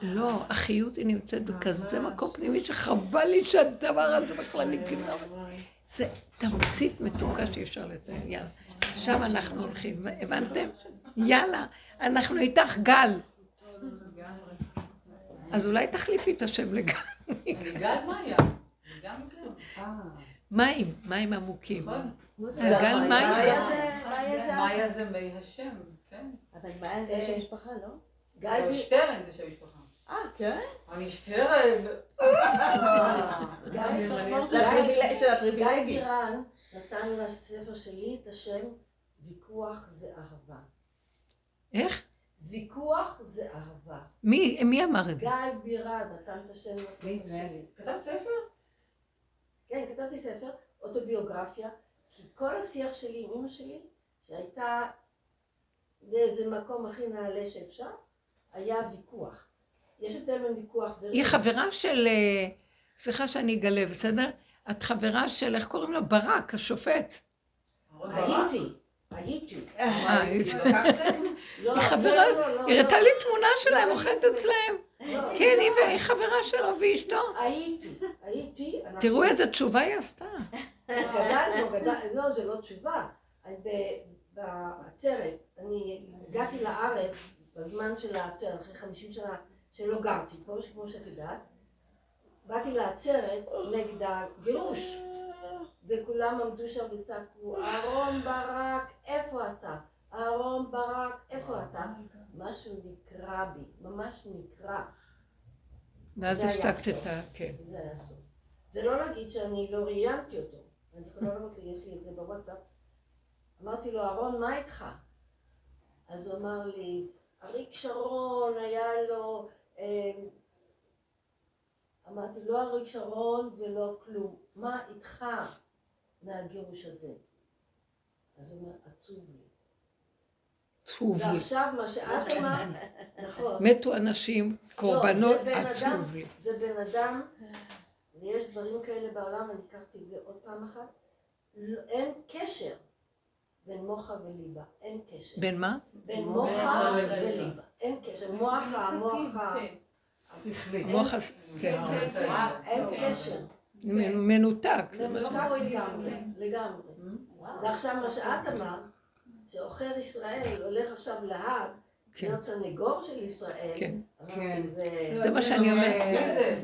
לא, החיות היא נמצאת בכזה מקום פנימי שחבל לי שהדבר הזה בכלל נגנוב. זה תמצית מתוקה שאי אפשר לתאר, יאללה. שם אנחנו הולכים, הבנתם? יאללה, אנחנו איתך גל. אז אולי תחליפי את השם לגל. לגל מה היה? לגל מגל. מים, מים עמוקים. גל מים. מאיה זה מי השם, כן. אבל מאיה זה שם משפחה, לא? שטרן זה שם משפחה. אה, כן? אני שטרן. גיא בירן נתן לספר שלי את השם ויכוח זה אהבה. איך? ויכוח זה אהבה. מי אמר את זה? גיא בירן נתן את השם לספר שלי. כתבת ספר? כן, כתבתי ספר, אוטוביוגרפיה, כי כל השיח שלי עם אמא שלי, שהייתה באיזה מקום הכי נעלה שאפשר, היה ויכוח. יש את דלמן ויכוח. היא חברה של, סליחה שאני אגלה, בסדר? את חברה של, איך קוראים לו? ברק, השופט. הייתי, הייתי. הייתי. היא חברה, היא ראתה לי תמונה שלהם, אוכלת אצלהם. כן, היא חברה שלו ואשתו. הייתי, הייתי. תראו איזה תשובה היא עשתה. גדלנו, גדלנו, לא, זה לא תשובה. בעצרת, אני הגעתי לארץ בזמן של העצרת, אחרי חמישים שנה שלא גרתי פה, כמו שאת יודעת. באתי לעצרת נגד הגירוש, וכולם עמדו שם וצעקו, אהרון ברק, איפה אתה? אהרון ברק, איפה אתה? משהו נקרא בי, ממש נקרא. ואז השתקת את ה... כן. זה היה סוף. זה לא נגיד שאני לא ראיינתי אותו. אני יכולה לראות לי, יש לי את זה בוואטסאפ. אמרתי לו, אהרון, מה איתך? אז הוא אמר לי, אריק שרון היה לו... אמרתי, לא אריק שרון ולא כלום. מה איתך מהגירוש הזה? אז הוא אומר, עצוב לי. עצוב לי. ועכשיו מה שאת אמרת, נכון. מתו אנשים, קורבנות, עצוב לי. זה בן אדם, ויש דברים כאלה בעולם, אני לקחתי את זה עוד פעם אחת, אין קשר בין מוחה וליבה, אין קשר. בין מה? בין מוחה וליבה, אין קשר. מוחה, מוחה. שכלי. מוחה, כן. אין קשר. מנותק, זה מה שאתה. מנותק לגמרי, לגמרי. ועכשיו מה שאת אמרת, שעוכר ישראל הולך עכשיו להאג, להיות סנגור של ישראל, זה מה שאני אומרת,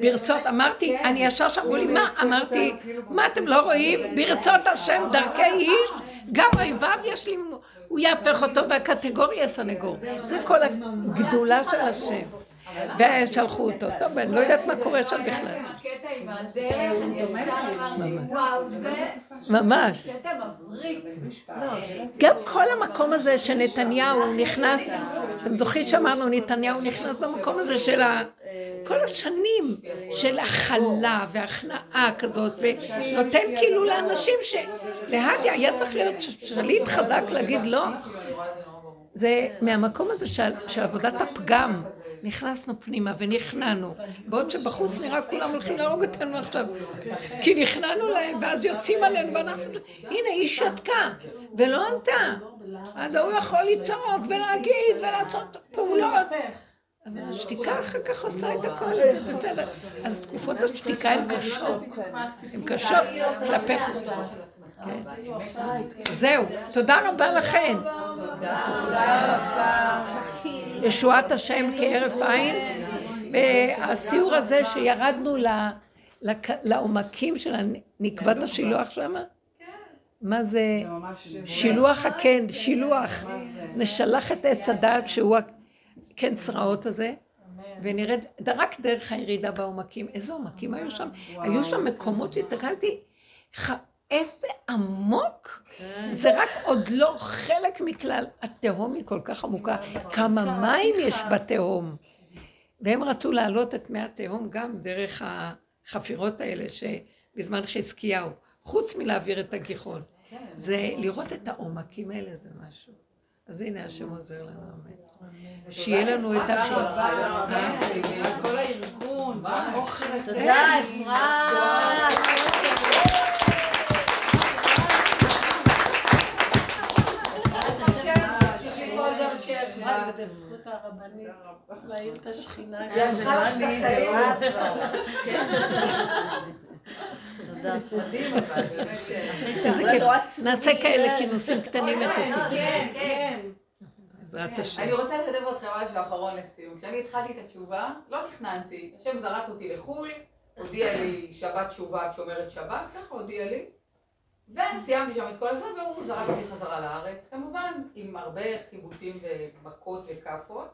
ברצות, אמרתי, אני ישר שאמרו לי, מה אמרתי, מה אתם לא רואים? ברצות השם דרכי איש, גם אויביו יש לי, הוא יהפך אותו והקטגוריה סנגור, זה כל הגדולה של השם. ושלחו אותו, טוב, אני לא יודעת מה קורה שם בכלל. הקטע עם הדרך, אני ישר אמרתי, וואו, זה... ממש. קטע מבריק. גם כל המקום הזה שנתניהו נכנס, אתם זוכרים שאמרנו, נתניהו נכנס במקום הזה של כל השנים, של הכלה והכנעה כזאת, ונותן כאילו לאנשים שלהדיה היה צריך להיות שליט חזק להגיד לא. זה מהמקום הזה של עבודת הפגם. נכנסנו פנימה ונכנענו, בעוד שבחוץ נראה כולם הולכים להרוג אותנו עכשיו, כי נכנענו להם ואז יוסעים עלינו ואנחנו, הנה היא שתקה ולא ענתה, אז הוא יכול לצעוק ולהגיד ולעשות פעולות, אבל השתיקה אחר כך עושה את הכל, זה בסדר, אז תקופות השתיקה הן קשות, הן קשות כלפי חוץ. זהו, תודה רבה לכן. ישועת השם כהרף עין, והסיור הזה שירדנו לעומקים של נקבת השילוח שם, מה זה שילוח הקן, שילוח, נשלח את עץ הדעת שהוא הקן סרעות הזה, ונרד רק דרך הירידה בעומקים. איזה עומקים היו שם? היו שם מקומות שהסתכלתי, איזה עמוק, זה רק עוד לא חלק מכלל, התהום היא כל כך עמוקה, כמה מים יש בתהום, והם רצו להעלות את מי התהום גם דרך החפירות האלה שבזמן חזקיהו, חוץ מלהעביר את הגיחון, זה לראות את העומקים האלה זה משהו, אז הנה השם עוזר לנו, אמן. שיהיה לנו את החיים. כל הארגון, תודה אפרת. בזכות הרבנית, להעיר את השכינה. ישרת לחיים. תודה. מדהים אבל, באמת כן. איזה כיף. נעשה כאלה כינוסים קטנים את אותי. כן, כן. עזרת השם. אני רוצה לשתף אותך משהו אחרון לסיום. כשאני התחלתי את התשובה, לא תכננתי. השם זרק אותי לחול, הודיע לי שבת תשובה, שומרת שבת, ככה הודיע לי. וסיימתי שם את כל הזה, והוא זרק אותי חזרה לארץ, כמובן עם הרבה חיבוטים ומכות וכאפות.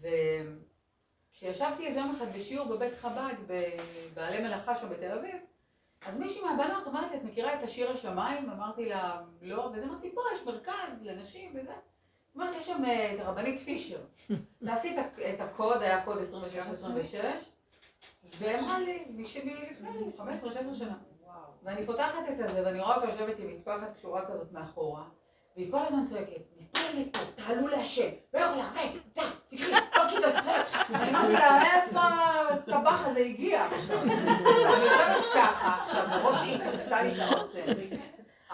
וכשישבתי איזה יום אחד בשיעור בבית חב"ד, בעלי מלאכה שם בתל אביב, אז מישהי מהבנות אמרת לי, את מכירה את השיר השמיים? אמרתי לה, לא, וזה אמרתי, פה יש מרכז לנשים וזה. אמרתי, יש שם את הרבנית פישר, תעשי את הקוד, היה קוד עשרים ושש עשרים ושש, ואמרה לי, מישהי לפני חמש עשרה שש עשרה שנה. ואני פותחת את זה, ואני רואה ויושבת עם מטפחת קשורה כזאת מאחורה, והיא כל הזמן צועקת, מפה מפה, תעלו להשם, לא יכולה, רי, תה, תקחי, תקחי, תקחי. אני אמרתי לה, איפה הטבח הזה הגיע? אני יושבת ככה, עכשיו מראש שהיא תפסה לי את האוצר.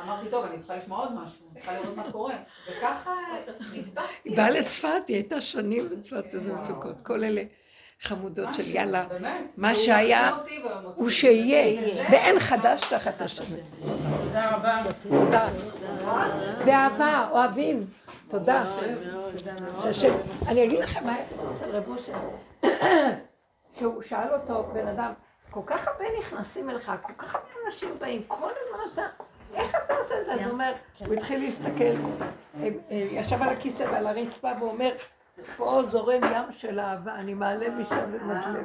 אמרתי, טוב, אני צריכה לשמוע עוד משהו, אני צריכה לראות מה קורה. וככה נדבחתי. היא באה לצפת, היא הייתה שנים בצפת, איזה מצוקות, כל אלה. חמודות של יאללה, מה שהיה הוא שיהיה, ואין חדש תחת השני. תודה רבה. תודה. באהבה, אוהבים. תודה. אני אגיד לכם מה היה אצל רב אושר, שהוא שאל אותו, בן אדם, כל כך הרבה נכנסים אליך, כל כך הרבה אנשים באים, כל הזמן אתה, איך אתה עושה את זה? הוא אומר, הוא התחיל להסתכל, ישב על הכיסא ועל הרצפה ואומר, פה זורם ים של אהבה, אני מעלה משם ומדלם.